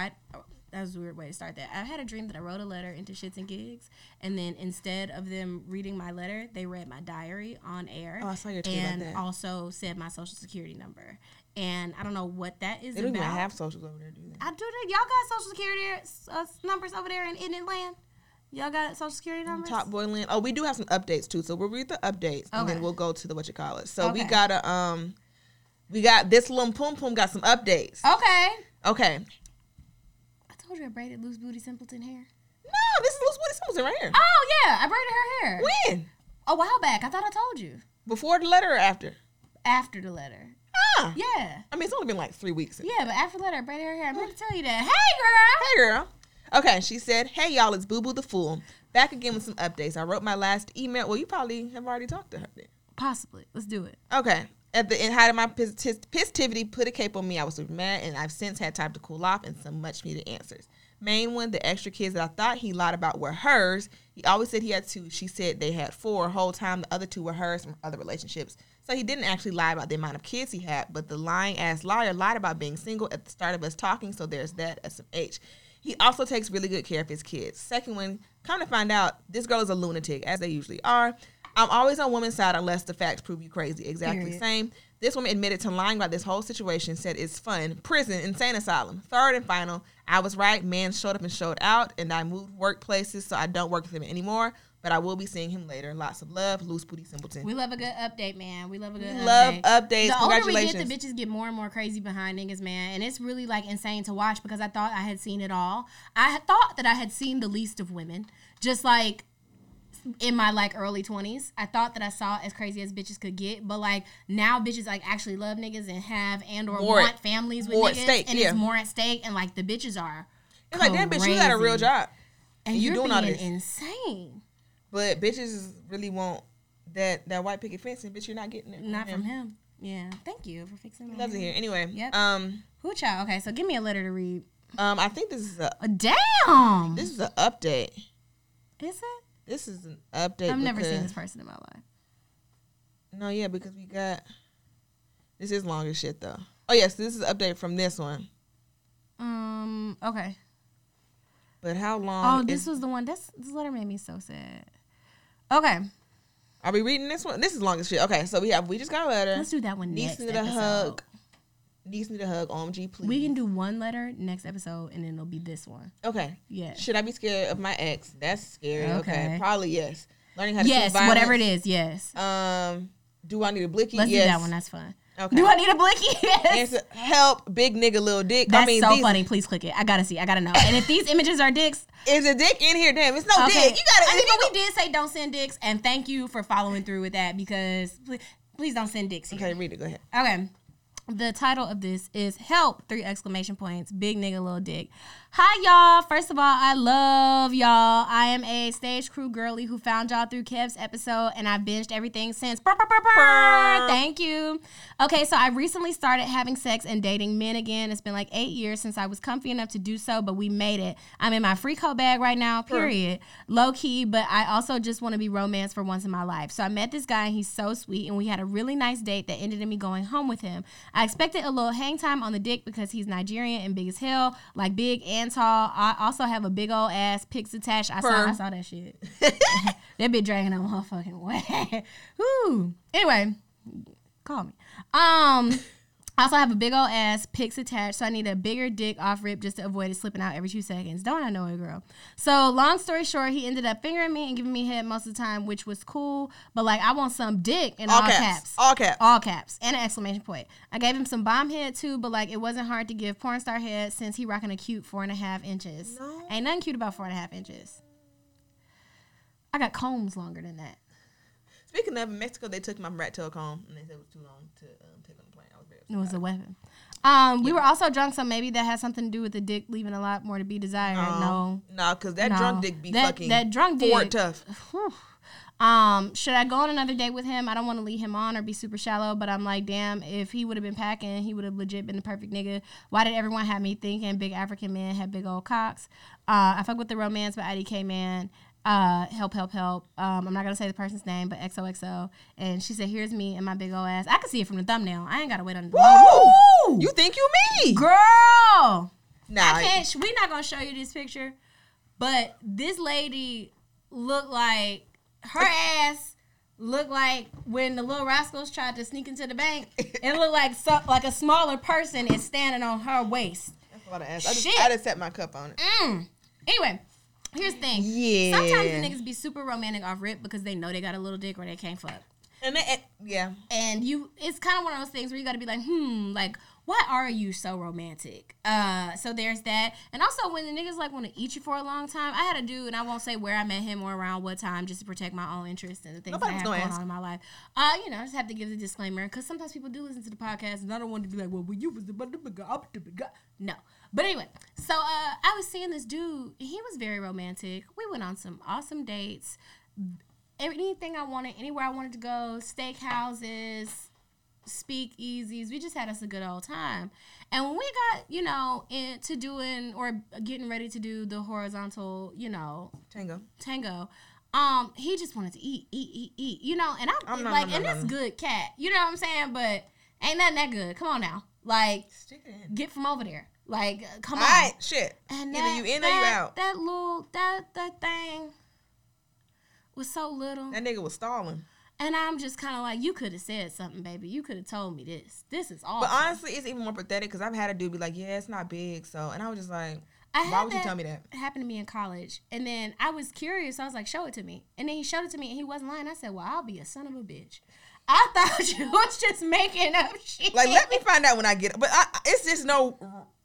That was a weird way to start that. I had a dream that I wrote a letter into Shits and Gigs, and then instead of them reading my letter, they read my diary on air. Oh, I saw your tweet about that. And also said my social security number. And I don't know what that is about. They don't even have socials over there, do they? I do. Y'all got social security numbers over there in Atlanta? Y'all got social security numbers? Top Boy Land. Oh, we do have some updates, too. So we'll read the updates, and then we'll go to the whatchamacallit. So we got a, we got this little Poom Poom got some updates. Okay. I told you I braided Loose Booty Simpleton hair. No, this is Loose Booty Simpleton right here. Oh, yeah. I braided her hair. When? A while back. I thought I told you. Before the letter or after? After the letter. Ah. Yeah. I mean, it's only been like 3 weeks. Yeah, but after the letter, I braided her hair. I'm going to tell you that. Hey, girl. Okay, she said, hey, y'all, it's Boo Boo the Fool. Back again with some updates. I wrote my last email. Well, you probably have already talked to her then. Possibly. Let's do it. Okay. At the end, height of my positivity put a cape on me. I was mad, and I've since had time to cool off and some much-needed answers. main one, the extra kids that I thought he lied about were hers. He always said he had two. She said they had four. Whole time, the other two were hers from other relationships. So he didn't actually lie about the amount of kids he had, but the lying-ass liar lied about being single at the start of us talking, so there's that SMH. He also takes really good care of his kids. Second one, come to find out, this girl is a lunatic, as they usually are. I'm always on woman's side unless the facts prove you crazy. Exactly the same. This woman admitted to lying about this whole situation, said it's fun. Prison, insane asylum. Third and final, I was right. Man showed up and showed out, and I moved workplaces, so I don't work with him anymore, but I will be seeing him later. Lots of love, Loose Booty Simpleton. We love a good update, man. We love a good update. Love updates. The older we get, the bitches get more and more crazy behind niggas, man. And it's really, like, insane to watch because I thought I had seen it all. I thought that I had seen the least of women, just, like, in my, like, early 20s. I thought that I saw as crazy as bitches could get, but, like, now bitches, like, actually love niggas and have and or more want families with niggas. It's more at stake, and, like, the bitches are it's crazy. Like, that bitch, you got a real job. And you're doing all this. Insane. But bitches really want that white picket fence, and bitch, you're not getting it. Not from him. Yeah. Thank you for fixing that. Love to hear. Anyway. Yep. Hoochow. Okay, so give me a letter to read. I think this is a... Damn! This is an update. Is it? This is an update. I've never seen this person in my life. No, yeah, because we got... This is long as shit, though. Oh, yes, this is an update from this one. Okay. But how long... Oh, this was the one. This letter made me so sad. Okay. Are we reading this one? This is long as shit. Okay, so we just got a letter. Let's do that one next episode. Niece need a hug. OMG, please. We can do one letter next episode, and then it'll be this one. Okay. Yeah. Should I be scared of my ex? That's scary. Okay. Probably yes. Learning how to survive. Yes, whatever it is. Yes. Do I need a blicky? Let's do that one. That's fun. Okay. Do I need a blicky? Yes. Answer, help, big nigga, little dick. That's funny. Please click it. I gotta see. I gotta know. And if these images are dicks, is a dick in here? Damn, it's no dick. You gotta. I mean, we did say don't send dicks, and thank you for following through with that because please don't send dicks here. Okay, read it. Go ahead. Okay. The title of this is Help! ! Big nigga, little dick. Hi, y'all. First of all, I love y'all. I am a stage crew girly who found y'all through Kev's episode, and I've binged everything since. Thank you. Okay, so I recently started having sex and dating men again. It's been like 8 years since I was comfy enough to do so, but we made it. I'm in my free coat bag right now, period. Low key, but I also just want to be romance for once in my life. So I met this guy, and he's so sweet, and we had a really nice date that ended in me going home with him. I expected a little hang time on the dick because he's Nigerian and big as hell, like big and tall. I also have a big old ass, pics attached. I saw that shit. That bitch dragging on her fucking way. Woo. Anyway, call me. I also have a big old ass, pics attached, so I need a bigger dick off rip just to avoid it slipping out every 2 seconds. Don't I know it, girl? So long story short, he ended up fingering me and giving me head most of the time, which was cool, but like I want some dick in all caps. All caps. And an ! I gave him some bomb head too, but like it wasn't hard to give porn star head since he rocking a cute 4.5 inches. No. Ain't nothing cute about 4.5 inches. I got combs longer than that. Speaking of, in Mexico, they took my rat tail comb and they said it was too long to take on the plane. It was a weapon. We were also drunk, so maybe that has something to do with the dick leaving a lot more to be desired. No, because that drunk dick be fucking that drunk dick tough. Whew. Should I go on another date with him? I don't want to lead him on or be super shallow, but I'm like, damn, if he would have been packing, he would have legit been the perfect nigga. Why did everyone have me thinking big African men had big old cocks? I fuck with the romance, but IDK man. Help. I'm not going to say the person's name, but XOXO. And she said, here's me and my big old ass. I can see it from the thumbnail. I ain't got to wait on the thumbnail. You think you me? Girl. Nah. I can't. We're not going to show you this picture, but this lady looked like her ass looked like when the Little Rascals tried to sneak into the bank. It looked like a smaller person is standing on her waist. That's a lot of ass. I just set my cup on it. Anyway. Here's the thing. Yeah. Sometimes the niggas be super romantic off rip because they know they got a little dick or they can't fuck. And it's kind of one of those things where you got to be like, like, why are you so romantic? So there's that. And also when the niggas like want to eat you for a long time, I had a dude, and I won't say where I met him or around what time just to protect my own interests and the things that I have going on in my life. I just have to give the disclaimer because sometimes people do listen to the podcast and I don't want to be like, well, you was the bigger. No. But anyway, so I was seeing this dude. He was very romantic. We went on some awesome dates. Anything I wanted, anywhere I wanted to go, steakhouses, speakeasies. We just had us a good old time. And when we got, you know, into doing or getting ready to do the horizontal, you know, tango. He just wanted to eat, you know, and I'm good cat, you know what I'm saying? But ain't nothing that good. Come on now. Like, stick it in. Get from over there. Like, come on. All right, shit. And either you in or you out. That thing was so little. That nigga was stalling. And I'm just kind of like, you could have said something, baby. You could have told me this. This is awesome. But honestly, it's even more pathetic because I've had a dude be like, yeah, it's not big. So, and I was just like, why would you tell me that? It happened to me in college. And then I was curious. I was like, show it to me. And then he showed it to me and he wasn't lying. I said, well, I'll be a son of a bitch. I thought you was just making up shit. Like, let me find out when I get it. But it's just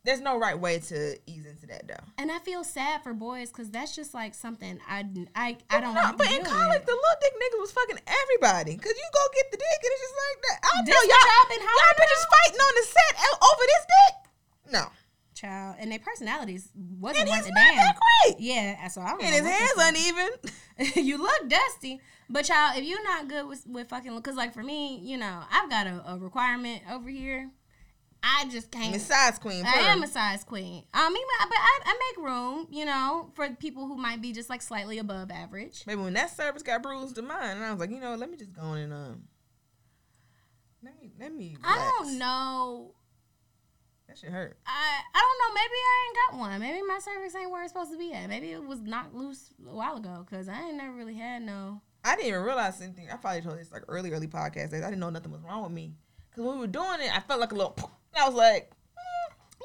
there's no right way to ease into that, though. And I feel sad for boys because that's just like something I don't know. But in college, the little dick nigga was fucking everybody. Because you go get the dick and it's just like that. I don't know. Y'all bitches fighting on the set over this dick? No. Child. And their personalities wasn't worth a damn. And he's not that great. Yeah. So I don't know. And his hair's uneven. You look dusty. But, y'all, if you're not good with fucking... Because, like, for me, you know, I've got a requirement over here. I just can't... I am a size queen. I make room, you know, for people who might be just, like, slightly above average. Maybe when that service got bruised to mine, and I was like, you know, let me just go on and... Let me relax. I don't know... That shit hurt. I don't know. Maybe I ain't got one. Maybe my cervix ain't where it's supposed to be at. Maybe it was knocked loose a while ago, because I ain't never really had no... I didn't even realize anything. I probably told this like early podcast days. I didn't know nothing was wrong with me. Because when we were doing it, I felt like a little... And I was like...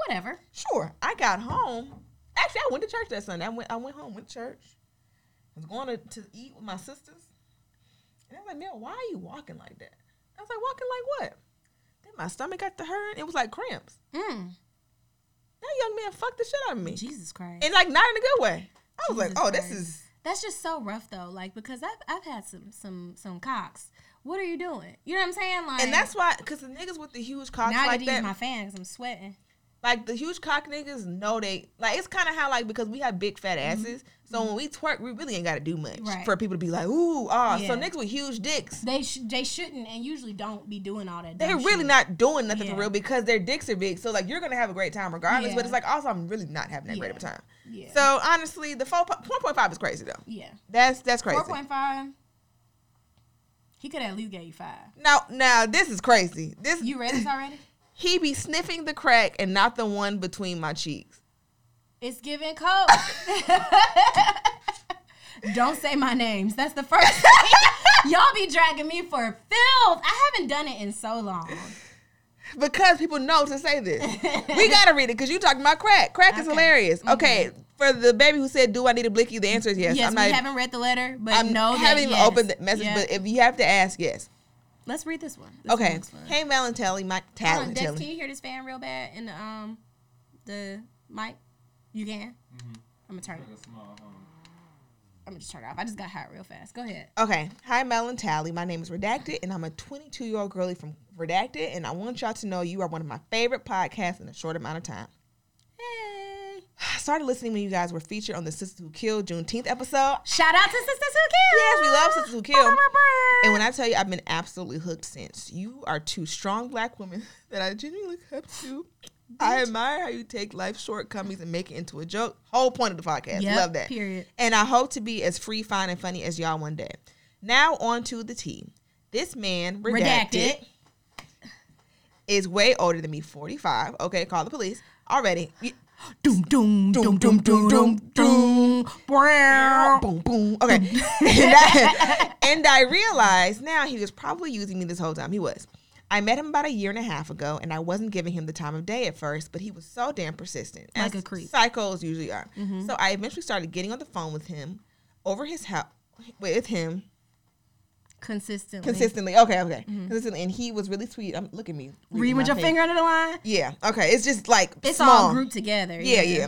whatever. Sure. I got home. Actually, I went to church that Sunday. I went home, went to church. I was going to eat with my sisters. And I was like, Mel, why are you walking like that? I was like, walking like what? Then my stomach got to hurt. It was like cramps. That young man fucked the shit out of me. Jesus Christ. And like not in a good way. I was like, oh, Christ. This is... That's just so rough though, like because I've had some cocks. What are you doing? You know what I'm saying? Like, and that's why, because the niggas with the huge cocks now like that. Now I use my fan because I'm sweating. Like the huge cock niggas know they like. It's kind of how like because we have big fat asses, so when we twerk, we really ain't got to do much for people to be like, ooh, ah. Yeah. So niggas with huge dicks, they shouldn't and usually don't be doing all that. They're really not doing nothing for real because their dicks are big. So like you're gonna have a great time regardless. Yeah. But it's like also I'm really not having that great of a time. Yeah. So honestly, the 4.5 is crazy though. Yeah. That's crazy. 4.5. He could at least give you 5. Now this is crazy. This you read this already? He be sniffing the crack and not the one between my cheeks. It's giving coke. Don't say my names. That's the first thing. Y'all be dragging me for filth. I haven't done it in so long. Because people know to say this. We got to read it because you talking about crack. Crack is hilarious. Okay. For the baby who said, do I need a blicky? The answer is yes. Yes, haven't read the letter, but I haven't even opened the message, but if you have to ask, yes. Let's read this one. Okay. Hey, Mel and Talley. Can you hear this fan real bad in the mic? You can? Mm-hmm. I'm going to turn it off. I'm going to just turn it off. I just got hot real fast. Go ahead. Okay. Hi, Mel and Talley. My name is Redacted, and I'm a 22-year-old girlie from Redacted, and I want y'all to know you are one of my favorite podcasts in a short amount of time. Hey. I started listening when you guys were featured on the Sisters Who Killed Juneteenth episode. Shout out to Sisters Who Killed. Yes, we love Sisters Who Killed. And when I tell you, I've been absolutely hooked since. You are two strong black women that I genuinely look up to. I admire how you take life's shortcomings and make it into a joke. Whole point of the podcast. Yep, love that. Period. And I hope to be as free, fine, and funny as y'all one day. Now on to the tea. This man, Redacted, is way older than me, 45. Okay, call the police. Already. Doom, doom, doom, doom, doom, doom, doom. Boom, boom. Okay. And I realized now he was probably using me this whole time. He was. I met him about 1.5 years ago, and I wasn't giving him the time of day at first, but he was so damn persistent. Like a creep. Psychos usually are. Mm-hmm. So I eventually started getting on the phone with him, over his house, with him. Consistently. Okay. Mm-hmm. Consistently. And he was really sweet. Look at me. Read with your finger under the line? Yeah. Okay. It's just like it's small. All grouped together. Yeah.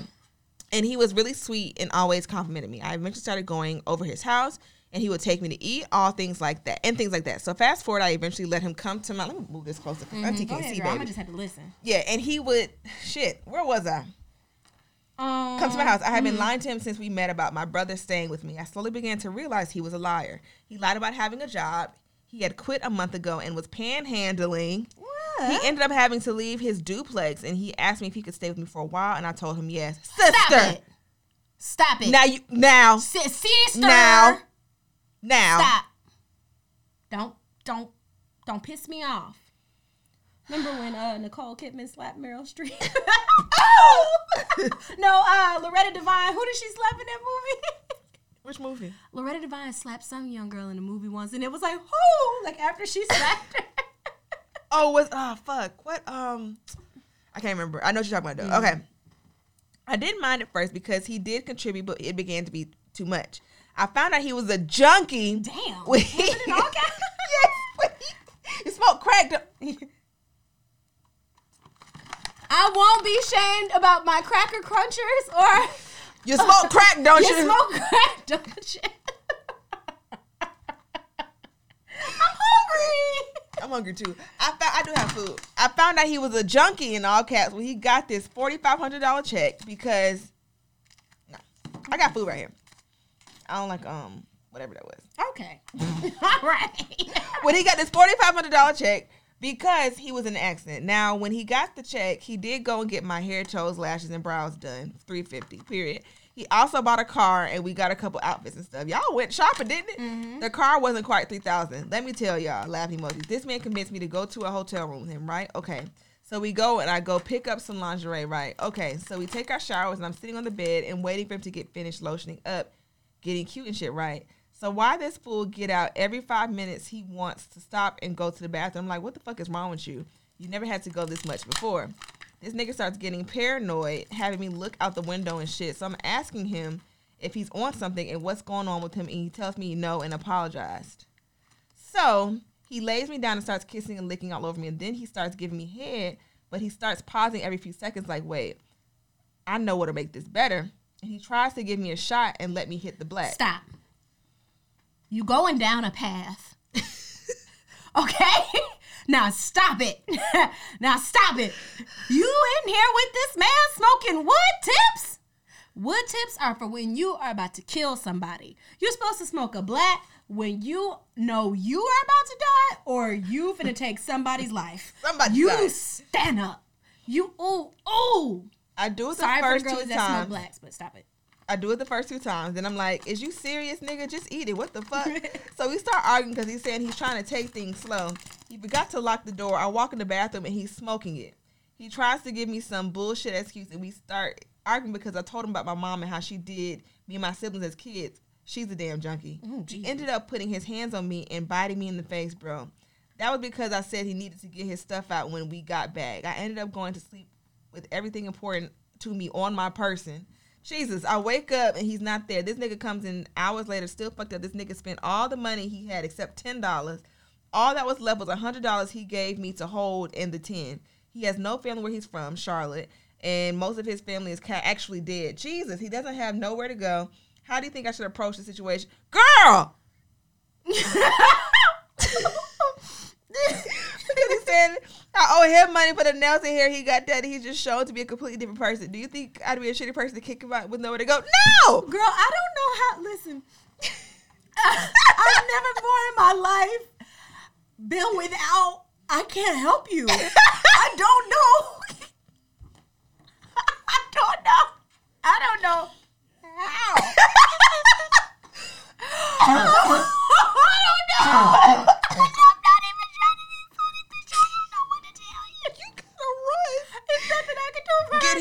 And he was really sweet and always complimented me. I eventually started going over his house, and he would take me to eat, things like that. So fast forward, I eventually let him come to my... Let me move this closer. Mm-hmm. Auntie can't see, baby. I'm going to just have to listen. Yeah, and he would... Shit, where was I? Come to my house. I had been lying to him since we met about my brother staying with me. I slowly began to realize he was a liar. He lied about having a job. He had quit a month ago and was panhandling. He ended up having to leave his duplex, and he asked me if he could stay with me for a while, and I told him yes. Sister. Stop it. Now. Sister. Now. Stop. Don't piss me off. Remember when Nicole Kidman slapped Meryl Streep? Oh! No, Loretta Devine. Who did she slap in that movie? Which movie? Loretta Devine slapped some young girl in a movie once, and it was like, whoo! Like, after she slapped her. I can't remember. I know what you're talking about, though. Yeah. Okay. I didn't mind at first because he did contribute, but it began to be too much. I found out he was a junkie. Damn. When he, wasn't it all guys? Yes. When he smoked crack. I won't be shamed about my cracker crunchers or... You smoke crack, don't you? You smoke crack, don't you? I'm hungry too. I do have food. I found out he was a junkie in all caps when he got this $4,500 check because... No. I got food right here. I don't like whatever that was. Okay. All right. When he got this $4,500 check... Because he was in an accident. Now, when he got the check, he did go and get my hair, toes, lashes, and brows done. $350, period. He also bought a car, and we got a couple outfits and stuff. Y'all went shopping, didn't it? Mm-hmm. The car wasn't quite $3,000. Let me tell y'all, laugh emojis. This man convinced me to go to a hotel room with him, right? Okay. So we go, and I go pick up some lingerie, right? Okay. So we take our showers, and I'm sitting on the bed and waiting for him to get finished lotioning up, getting cute and shit, right? So why this fool get out every 5 minutes he wants to stop and go to the bathroom? I'm like, what the fuck is wrong with you? You never had to go this much before. This nigga starts getting paranoid, having me look out the window and shit. So I'm asking him if he's on something and what's going on with him. And he tells me no and apologized. So he lays me down and starts kissing and licking all over me. And then he starts giving me head, but he starts pausing every few seconds like, wait, I know what'll make this better. And he tries to give me a shot and let me hit the black. Stop. You going down a path. Okay? Now stop it. You in here with this man smoking wood tips? Wood tips are for when you are about to kill somebody. You're supposed to smoke a black when you know you are about to die or you finna take somebody's life. Stand up. You, ooh. I do it the Sorry first for the girls two that times. Smoke blacks, but stop it. I do it the first two times. Then I'm like, is you serious, nigga? Just eat it. What the fuck? So we start arguing because he's saying he's trying to take things slow. He forgot to lock the door. I walk in the bathroom and he's smoking it. He tries to give me some bullshit excuse and we start arguing because I told him about my mom and how she did me and my siblings as kids. She's a damn junkie. Ooh, he ended up putting his hands on me and biting me in the face, bro. That was because I said he needed to get his stuff out when we got back. I ended up going to sleep with everything important to me on my person. Jesus, I wake up and he's not there. This nigga comes in hours later, still fucked up. This nigga spent all the money he had except $10. All that was left was $100 he gave me to hold in the 10. He has no family where he's from, Charlotte, and most of his family is actually dead. Jesus, he doesn't have nowhere to go. How do you think I should approach the situation? Girl! Because he said, I owe him money for the nails and hair he got done. He just showed to be a completely different person. Do you think I'd be a shitty person to kick him out with nowhere to go? No! Girl, I don't know how. Listen, I've never more in my life been without. I can't help you. I don't know. I don't know how. I don't know. Get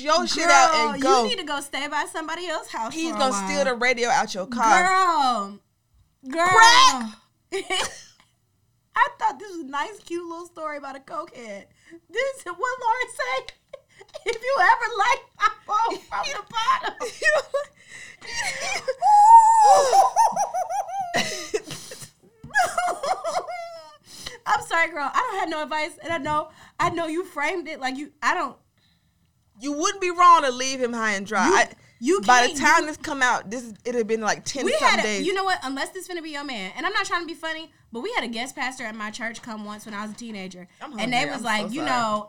your shit out and go. You need to go stay by somebody else's house. He's gonna steal the radio out your car. Girl. Crack. I thought this was a nice, cute little story about a cokehead. This is what Lauren said. If you ever like my phone from the bottom. I'm sorry, girl. I don't have no advice, and I know you framed it like you. I don't. You wouldn't be wrong to leave him high and dry. By the time this come out, it had been like 10-something days. You know what? Unless this finna be your man, and I'm not trying to be funny, but we had a guest pastor at my church come once when I was a teenager, and they was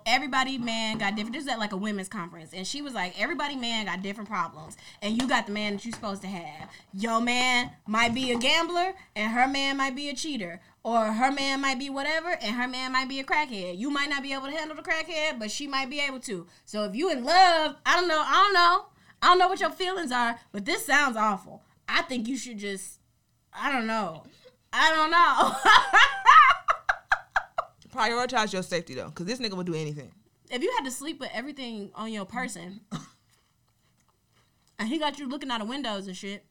everybody man got different. This was at like a women's conference, and she was like, everybody man got different problems, and you got the man that you supposed to have. Your man might be a gambler, and her man might be a cheater, Or her man might be whatever, and her man might be a crackhead. You might not be able to handle the crackhead, but she might be able to. So if you in love, I don't know what your feelings are, but this sounds awful. I think you should just, I don't know. Prioritize your safety, though, because this nigga will do anything. If you had to sleep with everything on your person, and he got you looking out of windows and shit,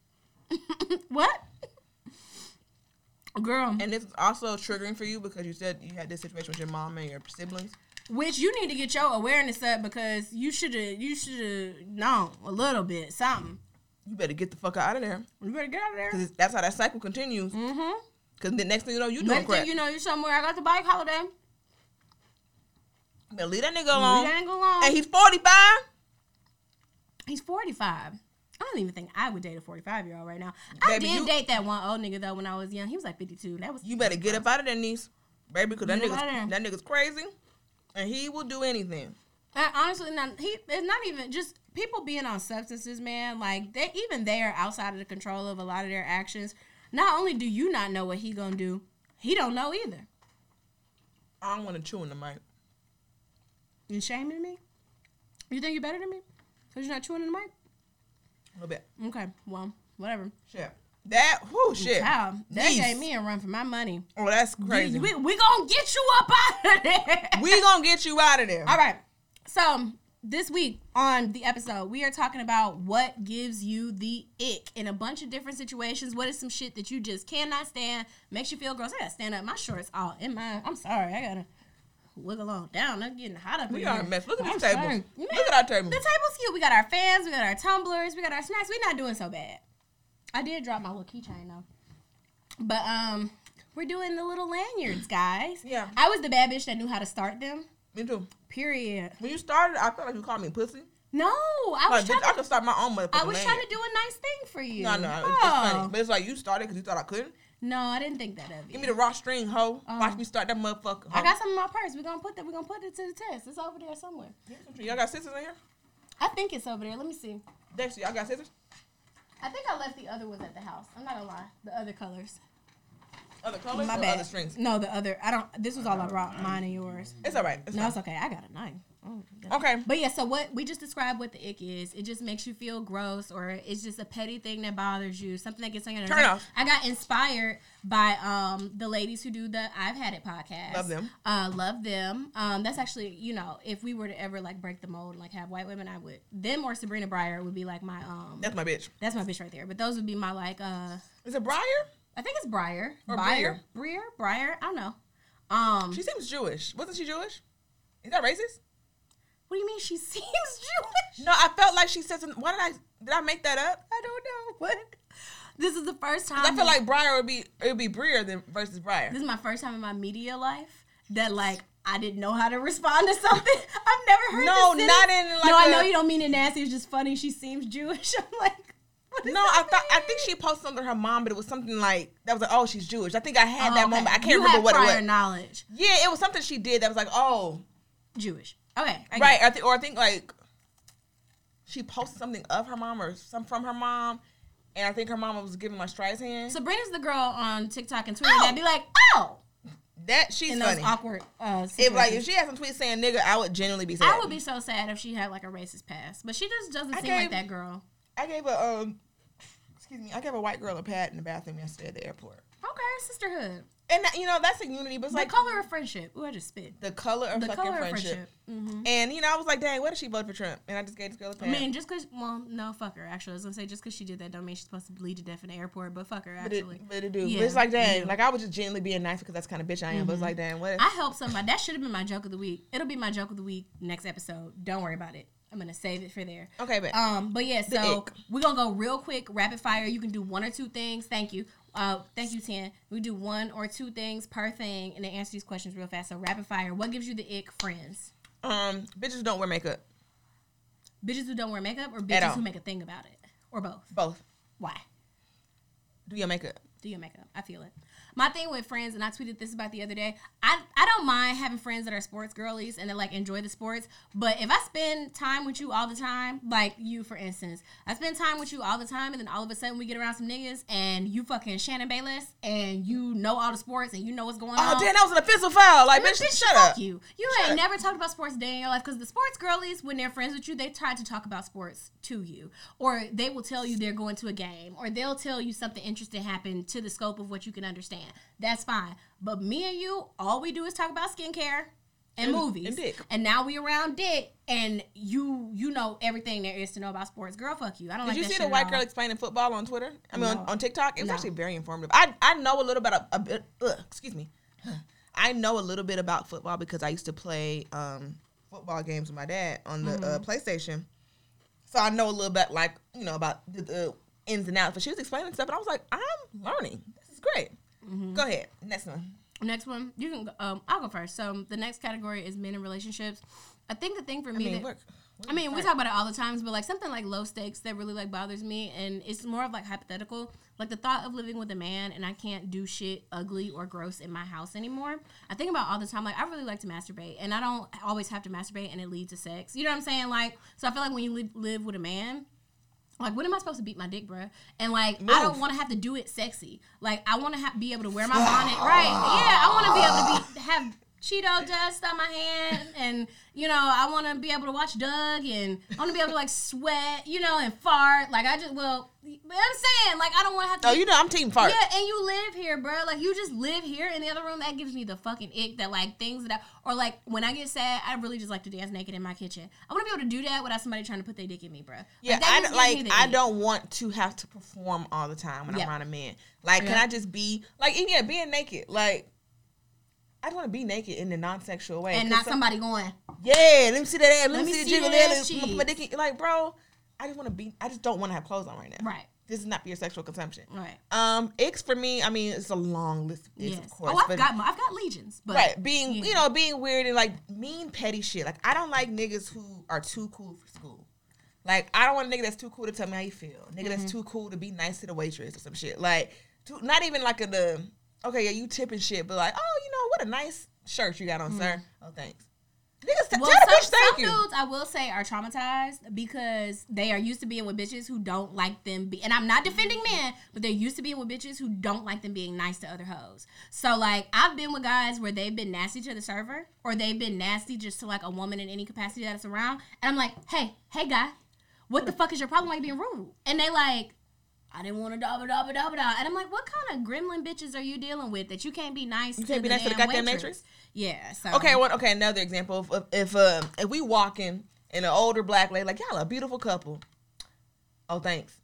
what? Girl. And this is also triggering for you because you said you had this situation with your mom and your siblings. Which you need to get your awareness up because you should have known a little bit, something. You better get the fuck out of there. You better get out of there. Because that's how that cycle continues. Mm-hmm. Because the next thing you know, you doing crap. Next thing you know, you're somewhere. I got the bike holiday. Better leave that nigga alone. Leave that nigga alone. And he's 45? He's 45. I don't even think I would date a 45-year-old right now. Baby, I did date that one old nigga, though, when I was young. He was like 52. That was. You better get up out of there, niece. Baby, because that nigga's crazy. And he will do anything. And honestly, it's not even just people being on substances, man. Like, they are outside of the control of a lot of their actions. Not only do you not know what he gonna do, he don't know either. I don't want to chew in the mic. You shaming me? You think you're better than me? Because you're not chewing in the mic? A little bit. Okay. Well, whatever. Shit. That Wow. That gave me a run for my money. Oh, that's crazy. We gonna get you up out of there. We gonna get you out of there. All right. So this week on the episode, we are talking about what gives you the ick in a bunch of different situations. What is some shit that you just cannot stand? Makes you feel gross. I gotta stand up. My shorts all in my. I'm sorry. I gotta wiggle on down. I'm getting hot up. We are a mess. Look at these tables. Look at our table. The table's cute. We got our fans. We got our tumblers. We got our snacks. We're not doing so bad. I did drop my little keychain though. But we're doing the little lanyards, guys. Yeah. I was the bad bitch that knew how to start them. Me too. Period. When you started, I felt like you called me pussy. No, I was trying. I could start my own motherfucking. I was trying to do a nice thing for you. No, it's funny, but it's like you started because you thought I couldn't. No, I didn't think that of you. Give me the raw string, hoe. Watch me start that motherfucker. Hoe. I got some in my purse. We're gonna put it to the test. It's over there somewhere. Y'all got scissors in here? I think it's over there. Let me see. Dexter, y'all got scissors? I think I left the other ones at the house. I'm not gonna lie. The other colors. Other colors? My bad. Other strings? No, the other. I don't. This was all I brought. Mine and yours. It's all right. It's okay. I got a knife. Oh, okay. But yeah, so what we just described what the ick is. It just makes you feel gross, or it's just a petty thing that bothers you. Something that gets on your nerves. Turn off. I got inspired by the ladies who do the I've Had It podcast. Love them. That's actually, you know, if we were to ever like break the mold, like have white women, I would. Them or Sabrina Breyer would be like my That's my bitch. That's my bitch right there. But those would be my like Is it Breyer? I think it's Breyer. Or Breyer. I don't know. She seems Jewish. Wasn't she Jewish? Is that racist? What do you mean she seems Jewish? No, I felt like she said something. Why did I make that up? I don't know. What? This is the first time. I feel like Breyer would be Breer than versus Breyer. This is my first time in my media life that like I didn't know how to respond to something. I've never heard this. No, not in like. No, I know you don't mean it nasty. It's just funny. She seems Jewish. I'm like, what is that? I think she posted something to her mom, but it was something like that was like, oh, she's Jewish. I think I had that moment. I can't remember what it was. You had prior knowledge. Yeah, it was something she did that was like, oh, Jewish. Okay. Right. I think like she posted something of her mom or something from her mom, and I think her mom was giving my Stride's hand. Sabrina's the girl on TikTok and Twitter that'd be like, oh, that she's in those funny awkward. If like if she had some tweets saying nigga, I would genuinely be sad. I would be so sad if she had like a racist past, but she just doesn't seem like that girl. I gave a white girl a pat in the bathroom yesterday at the airport. Okay, sisterhood. And, you know, that's a unity, but it's the like... The color of friendship. Ooh, I just spit. The color of friendship. Mm-hmm. And, you know, I was like, dang, what if she voted for Trump? And I just gave this girl a pat. I mean, just because... Well, no, fuck her, actually. I was going to say, just because she did that don't mean she's supposed to bleed to death in the airport, but fuck her, actually. But it do. Yeah, but it's like, dang, like, I was just genuinely being nice because that's kind of bitch I am, but it's like, dang, what if... I helped somebody. That should have been my joke of the week. It'll be my joke of the week next episode. Don't worry about it. I'm going to save it for there. Okay, but yeah, so we're going to go real quick, rapid fire. You can do one or two things. Thank you. Thank you, Tan. We do one or two things per thing, and then answer these questions real fast. So, rapid fire. What gives you the ick, friends? Bitches who don't wear makeup. Bitches who don't wear makeup, or bitches who make a thing about it, or both. Both. Why? Do your makeup. I feel it. My thing with friends, and I tweeted this about the other day, I don't mind having friends that are sports girlies and that, like, enjoy the sports. But if I spend time with you all the time, like you, for instance, I spend time with you all the time, and then all of a sudden we get around some niggas, and you fucking Shannon Bayless, and you know all the sports, and you know what's going on. Oh, damn, that was an offensive foul. Like, bitch, shut up. You ain't never talked about sports a day in your life, because the sports girlies, when they're friends with you, they try to talk about sports to you. Or they will tell you they're going to a game, or they'll tell you something interesting happened to the scope of what you can understand. That's fine. But me and you, all we do is talk about skincare and movies. And dick. And now we around dick, and you know everything there is to know about sports. Girl, fuck you. I don't like that shit. Did you see the white girl explaining football on Twitter? On TikTok? It was actually very informative. I know a little bit I know a little bit about football because I used to play football games with my dad on the PlayStation. So I know a little bit, like, you know, about the ins and outs. But she was explaining stuff, and I was like, I'm learning. This is great. Mm-hmm. Go ahead. Next one. You can. I'll go first. So the next category is men in relationships. I think the thing for me, we talk about it all the times, but like something like low stakes that really like bothers me, and it's more of like hypothetical, like the thought of living with a man and I can't do shit ugly or gross in my house anymore. I think about all the time, like I really like to masturbate, and I don't always have to masturbate, and it leads to sex. You know what I'm saying? Like, so I feel like when you live with a man, like, when am I supposed to beat my dick, bruh? And, like, I don't want to have to do it sexy. Like, I want to be able to wear my bonnet. Right. Yeah, I want to be able to have Cheeto dust on my hand. And, you know, I want to be able to watch Doug. And I want to be able to, like, sweat, you know, and fart. Like, I'm saying, like, I don't want to have to. Oh, you know, I'm team fart. Yeah, and you live here, bro. Like, you just live here in the other room. That gives me the fucking ick that, like, things that or, like, when I get sad, I really just like to dance naked in my kitchen. I want to be able to do that without somebody trying to put their dick in me, bro. Yeah, like, I don't want to have to perform all the time when I'm around a man. Like, can I just be, like, and being naked. Like, I don't want to be naked in a non-sexual way. And not somebody going, yeah, let me see that ass. Let me see the jiggle there. Let me put my dick in. Like, bro. I just don't want to have clothes on right now. Right. This is not for your sexual consumption. Right. Icks for me, I mean, it's a long list of icks, of course. Oh, I've got legions. But right. Being weird and like mean, petty shit. Like, I don't like niggas who are too cool for school. Like, I don't want a nigga that's too cool to tell me how you feel. Nigga that's too cool to be nice to the waitress or some shit. Like, not even like you tipping shit, but like, oh, you know, what a nice shirt you got on, sir. Oh, thanks. Niggas, well, some dudes, I will say, are traumatized because they are used to being with bitches who don't like them. And I'm not defending men, but they're used to being with bitches who don't like them being nice to other hoes. So, like, I've been with guys where they've been nasty to the server or they've been nasty just to, like, a woman in any capacity that's around. And I'm like, hey, guy, what the fuck is your problem? Like, being rude. And they like, I didn't want to da-ba-da-ba-da-ba-da. And I'm like, what kind of gremlin bitches are you dealing with that you can't be nice to the damn waitress? You can't be nice to the goddamn waitress? Yeah, so. Okay, another example. If we walking and an older black lady, like, y'all a beautiful couple. Oh, thanks.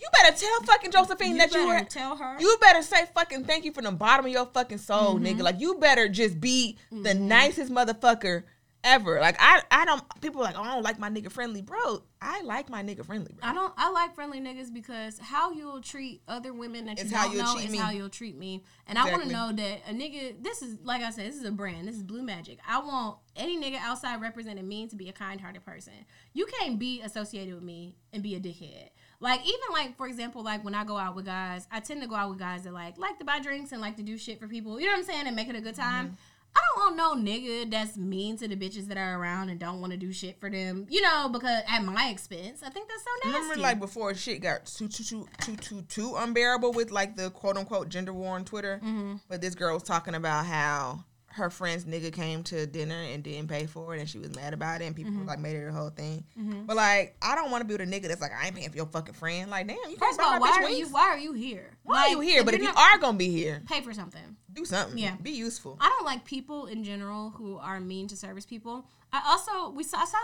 You better tell fucking Josephine that you were. Tell her. You better say fucking thank you from the bottom of your fucking soul, nigga. Like, you better just be the nicest motherfucker ever. Like, I don't, people are like, oh, I don't like my nigga friendly. Bro, I like my nigga friendly, bro. I like friendly niggas because how you'll treat other women that you don't know is how you'll treat me. And exactly. I want to know that a nigga, this is, like I said, this is a brand. This is Blue Magic. I want any nigga outside representing me to be a kind-hearted person. You can't be associated with me and be a dickhead. Like, even, like, for example, like, when I go out with guys, I tend to go out with guys that, like to buy drinks and like to do shit for people. You know what I'm saying? And make it a good time. Mm-hmm. I don't want no nigga that's mean to the bitches that are around and don't want to do shit for them, you know, because at my expense, I think that's so nasty. Remember, like, before shit got too unbearable with, like, the quote-unquote gender-war on Twitter? Mm-hmm. But this girl was talking about how her friend's nigga came to dinner and didn't pay for it, and she was mad about it, and people, like, made it her whole thing. Mm-hmm. But, like, I don't want to be with a nigga that's like, I ain't paying for your fucking friend. Like, damn, you can't buy my bitch wings. Why are you here? Why are you here? But if you are going to be here. Pay for something. Do something. Yeah. Be useful. I don't like people in general who are mean to service people. I saw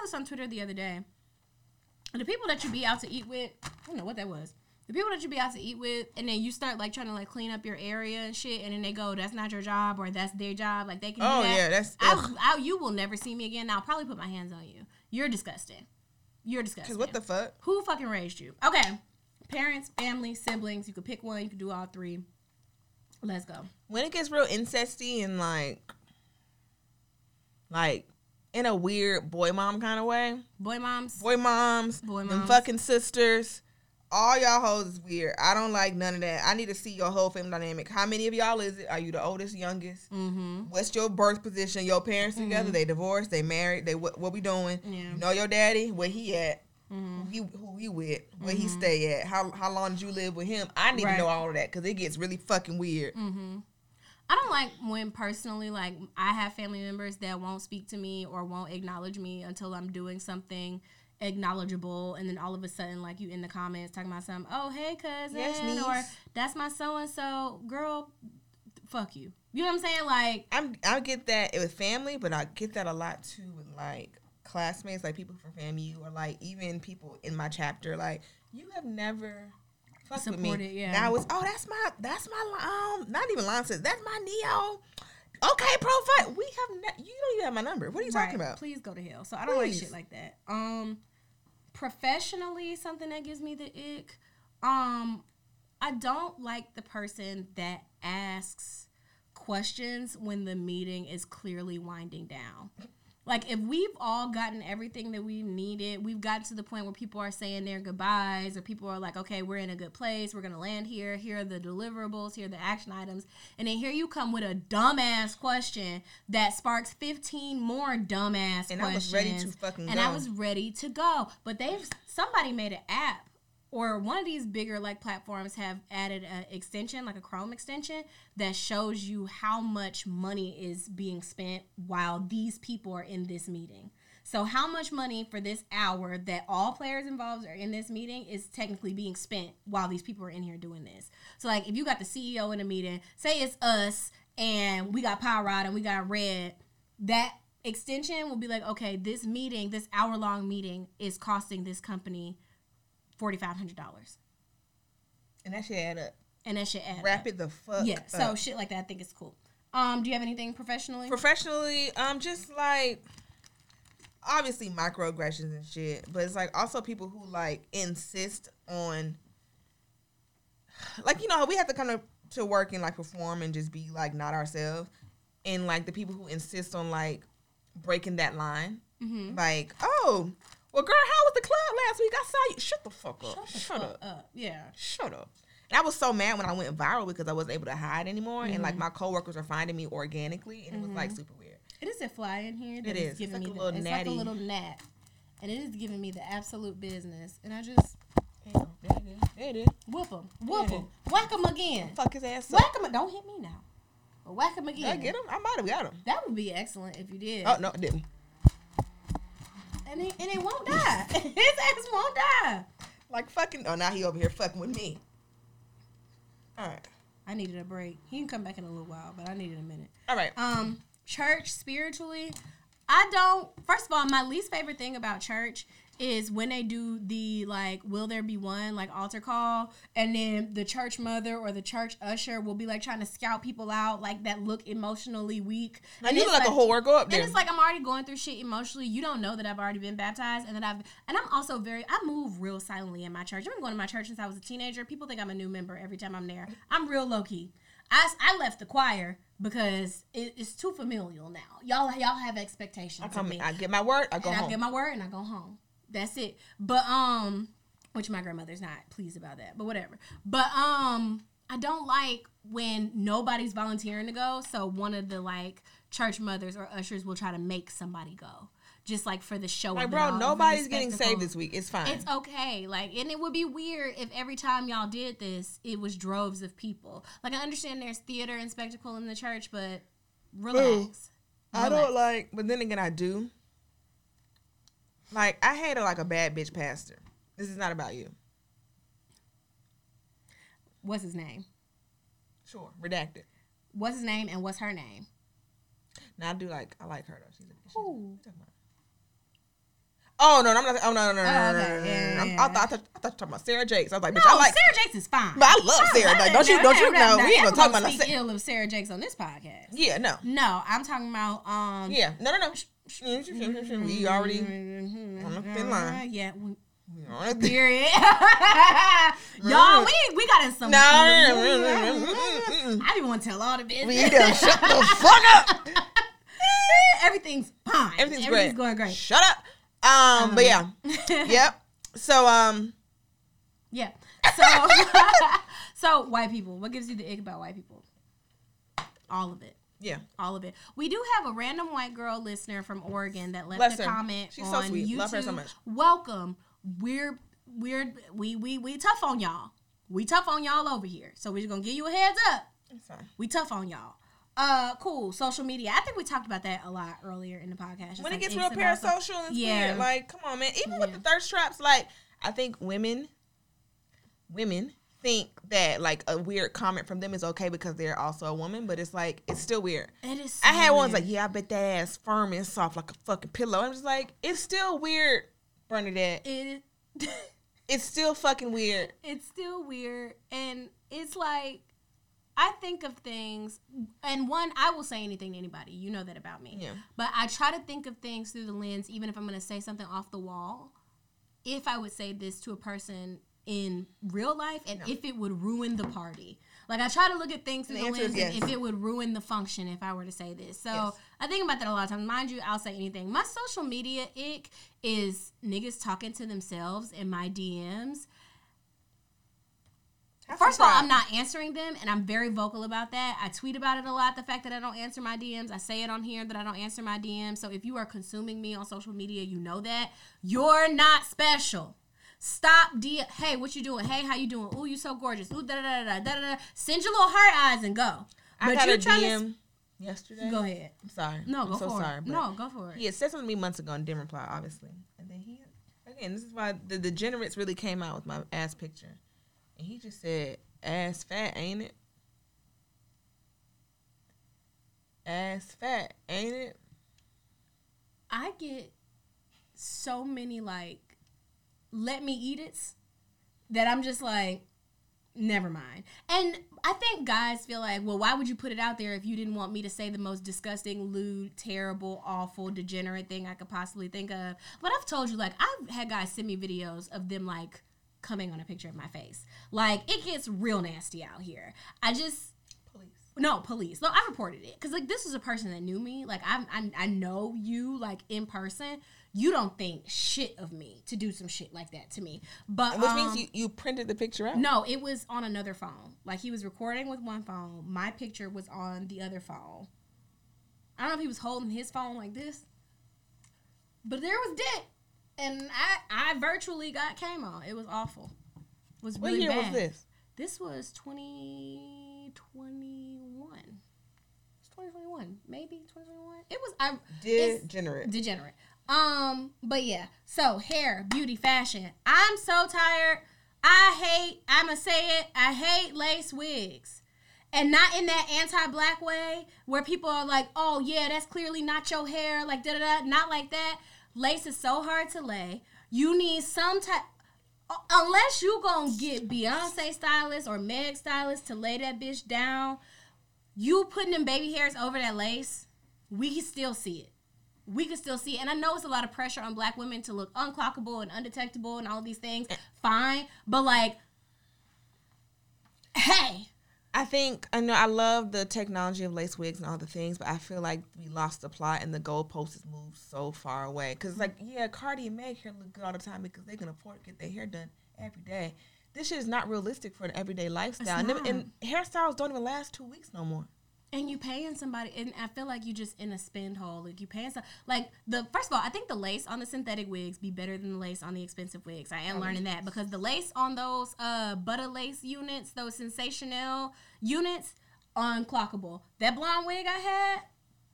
this on Twitter the other day. The people that you be out to eat with, I don't know what that was. The people that you be out to eat with, and then you start, like, trying to, like, clean up your area and shit, and then they go, that's not your job, or that's their job. Like, they can do that. Oh, yeah, that's... you will never see me again. I'll probably put my hands on you. You're disgusting. You're disgusting. Because what the fuck? Who fucking raised you? Okay. Parents, family, siblings. You could pick one. You could do all three. Let's go. When it gets real incesty and, like, in a weird boy mom kind of way. Boy moms. And fucking sisters. all y'all hoes is weird. I don't like none of that. I need to see your whole family dynamic. How many of y'all is it? Are you the oldest, youngest? Mm-hmm. What's your birth position? Your parents together? Mm-hmm. They divorced? They married? They what? What we doing? Yeah. You know your daddy? Where he at? Mm-hmm. Who he with? Where mm-hmm. he stay at? How long did you live with him? I need to know all of that because it gets really fucking weird. Mm-hmm. I don't like when personally, like, I have family members that won't speak to me or won't acknowledge me until I'm doing something acknowledgeable, and then all of a sudden, like, you in the comments talking about something, oh, hey, cousin, yes, or that's my so-and-so, girl, fuck you. You know what I'm saying? Like, I get that with family, but I get that a lot, too, with, like, classmates, like, people from FAMU, or, like, even people in my chapter, like, you have never... fuck with me. Yeah. Now it's, oh, that's my not even line says, that's my Neo. Okay, profile. We have you don't even have my number. What are you talking about? Please go to hell. So I don't like shit like that. Professionally, something that gives me the ick. I don't like the person that asks questions when the meeting is clearly winding down. Like, if we've all gotten everything that we needed, we've gotten to the point where people are saying their goodbyes, or people are like, okay, we're in a good place, we're going to land here, here are the deliverables, here are the action items, and then here you come with a dumbass question that sparks 15 more dumbass questions. And I was ready to fucking go. And I was ready to go. But somebody made an app, or one of these bigger, like, platforms have added an extension, like a Chrome extension, that shows you how much money is being spent while these people are in this meeting. So how much money for this hour that all players involved are in this meeting is technically being spent while these people are in here doing this. So, like, if you got the CEO in a meeting, say it's us, and we got Power Rod and we got Red, that extension will be like, okay, this meeting, this hour-long meeting is costing this company $4,500. And that shit add up. Wrap it the fuck up. Yeah, so shit like that I think is cool. Do you have anything professionally? Professionally, just like, obviously microaggressions and shit, but it's like also people who like insist on, like, you know how we have to come to work and like perform and just be like not ourselves, and like the people who insist on like breaking that line. Mm-hmm. Like, oh, well, girl, how was the club last week? I saw you. Shut the fuck up. Shut up. Yeah. Shut up. And I was so mad when I went viral because I wasn't able to hide anymore. Mm-hmm. And, like, my coworkers are finding me organically. And it was, like, super weird. It is a fly in here. That it is. It's like a little natty. It's like a little gnat. And it is giving me the absolute business. And I just... damn, there it is. Whoop him. Whack him again. Fuck his ass up. Whack him. Don't hit me now. But whack him again. Did I get him? I might have got him. That would be excellent if you did. Oh, no, I didn't. And it won't die. His ass won't die. Like fucking... oh, now he over here fucking with me. All right. I needed a break. He can come back in a little while, but I needed a minute. All right. Church, spiritually, I don't... first of all, my least favorite thing about church is when they do the, like, will there be one, like, altar call, and then the church mother or the church usher will be, like, trying to scout people out, like, that look emotionally weak. Now, and you look like a whole world go up there. And it's like, I'm already going through shit emotionally. You don't know that I've already been baptized, and that I'm also I move real silently in my church. I've been going to my church since I was a teenager. People think I'm a new member every time I'm there. I'm real low-key. I left the choir because it's too familial now. Y'all have expectations of me. I get my word, I go home. I get my word, and I go home. That's it. But, which my grandmother's not pleased about that, but whatever. But, I don't like when nobody's volunteering to go. So one of the like church mothers or ushers will try to make somebody go just like for the show. Like, bro, nobody's getting saved this week. It's fine. It's okay. Like, and it would be weird if every time y'all did this, it was droves of people. Like, I understand there's theater and spectacle in the church, but relax. I don't like, but then again, I do. Like, I hated, like, a bad bitch pastor. This is not about you. What's his name? Sure. Redacted. What's his name and what's her name? Now, I like her, though. Who? Oh, no, I'm not. Oh, no. I thought you were talking about Sarah Jakes. I was like, bitch, no, I like. Sarah Jakes is fine. But I love Sarah. Like, don't you know? We ain't going to talk about that. I'm speak ill of Sarah Jakes on this podcast. Yeah, no. No, I'm talking about. Yeah, no. We already on the thin line. Yeah, we on a period. Y'all, we got in some. No, I didn't want to tell all the business. We done shut the fuck up. Everything's fine. Everything's going great. Shut up. But yeah, yep. So yeah. So, so white people. What gives you the ick about white people? All of it. Yeah. All of it. We do have a random white girl listener from Oregon that left a comment. She's on so sweet. YouTube. Love her so much. Welcome. We tough on y'all. We tough on y'all over here. So we're just gonna give you a heads up. Sorry. We tough on y'all. Cool. Social media. I think we talked about that a lot earlier in the podcast. Just when like it gets real parasocial, it's weird. Like, come on, man. Even with the thirst traps, like, I think women think that like a weird comment from them is okay because they're also a woman, but it's like it's still weird. It is. So I had ones like, yeah, I bet that ass firm and soft like a fucking pillow. I'm just like, it's still weird, Bernadette. It's still fucking weird. It's still weird, and it's like I think of things, and one, I will say anything to anybody. You know that about me. Yeah. But I try to think of things through the lens, even if I'm going to say something off the wall. If I would say this to a person in real life, and if it would ruin the party. Like, I try to look at things through the lens, yes. If it would ruin the function if I were to say this. So, yes. I think about that a lot of times. Mind you, I'll say anything. My social media ick is niggas talking to themselves in my DMs. First of all, I'm not answering them, and I'm very vocal about that. I tweet about it a lot, the fact that I don't answer my DMs. I say it on here that I don't answer my DMs. So if you are consuming me on social media, you know that. You're not special. Stop DM. Hey, what you doing? Hey, how you doing? Ooh, you so gorgeous. Ooh, da-da-da-da-da-da-da. Send your little heart eyes and go. I got a DM yesterday. Go ahead. I'm sorry. No, go for it. I'm so sorry. No, go for it. He had said something to me months ago and didn't reply, obviously. And then he, again, this is why the degenerates really came out with my ass picture. And he just said, ass fat, ain't it? Ass fat, ain't it? I get so many, like, let me eat it, that I'm just like, never mind. And I think guys feel like, well, why would you put it out there if you didn't want me to say the most disgusting, lewd, terrible, awful, degenerate thing I could possibly think of? But I've told you, like, I've had guys send me videos of them, like, coming on a picture of my face. Like, it gets real nasty out here. No, I reported it. Because, like, this was a person that knew me. Like, I know you, like, in person. You don't think shit of me to do some shit like that to me. But which means you printed the picture out? No, it was on another phone. Like, he was recording with one phone. My picture was on the other phone. I don't know if he was holding his phone like this. But there was dick. And I virtually got came on. It was awful. It was really bad. What year was this? This was 2021. It's 2021. Maybe 2021. It was... Degenerate. Degenerate. But yeah. So, hair, beauty, fashion. I'm so tired. I'm going to say it. I hate lace wigs. And not in that anti-black way where people are like, oh, yeah, that's clearly not your hair. Like, da-da-da. Not like that. Lace is so hard to lay. You need some type, unless you gonna get Beyonce stylist or Meg stylist to lay that bitch down. You putting them baby hairs over that lace, we can still see it. We can still see it. And I know it's a lot of pressure on black women to look unclockable and undetectable and all these things. Fine. But like, hey. I love the technology of lace wigs and all the things, but I feel like we lost the plot and the goalpost has moved so far away. Because, like, yeah, Cardi and Meg hair look good all the time because they can afford to get their hair done every day. This shit is not realistic for an everyday lifestyle. And hairstyles don't even last 2 weeks no more. And you paying somebody, and I feel like you just in a spend hole. Like, you paying some, like, first of all, I think the lace on the synthetic wigs be better than the lace on the expensive wigs. I am learning that because the lace on those butter lace units, those sensational units, unclockable. That blonde wig I had,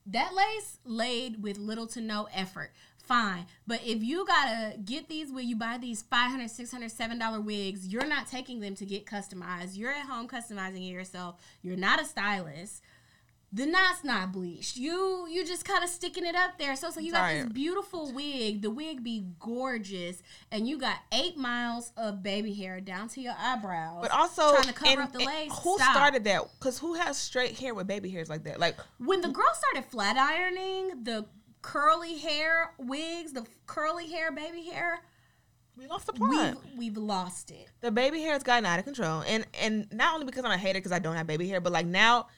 that lace laid with little to no effort. Fine. But if you gotta get these where you buy these $500, $600, $7 wigs, you're not taking them to get customized. You're at home customizing it yourself. You're not a stylist. The knot's not bleached. You just kind of sticking it up there. So you got this beautiful wig. The wig be gorgeous, and you got 8 miles of baby hair down to your eyebrows. But also trying to cover up the lace. Who started that? Because who has straight hair with baby hairs like that? Like when the girl started flat ironing the curly hair wigs, the curly hair baby hair. We lost the plot. We've lost it. The baby hair has gotten out of control, and not only because I'm a hater because I don't have baby hair, but like now.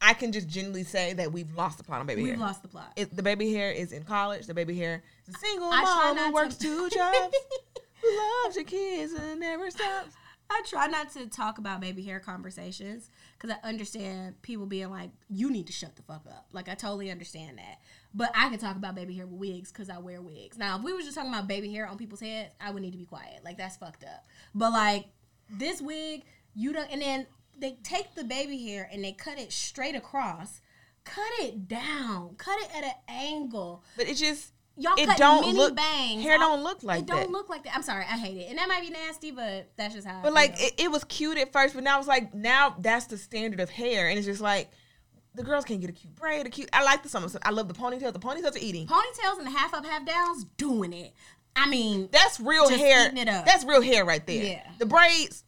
I can just generally say that we've lost the plot on baby hair. We've lost the plot. The baby hair is in college. The baby hair is a single mom who works 2 jobs, who loves her kids and never stops. I try not to talk about baby hair conversations because I understand people being like, you need to shut the fuck up. Like, I totally understand that. But I can talk about baby hair with wigs because I wear wigs. Now, if we were just talking about baby hair on people's heads, I would need to be quiet. Like, that's fucked up. But, like, this wig, you don't... And then they take the baby hair and they cut it straight across. Cut it down. Cut it at an angle. But it just... Y'all it cut don't mini look, bangs. Hair don't look like it that. It don't look like that. I'm sorry, I hate it. And that might be nasty, but that's just how. But it was cute at first, but now it's like now that's the standard of hair, and it's just like the girls can't get a cute braid, a cute. I like the summer. I love the ponytails. The ponytails are eating. Ponytails and the half up, half downs, doing it. I mean, that's real just hair. Eating it up. That's real hair right there. Yeah. The braids,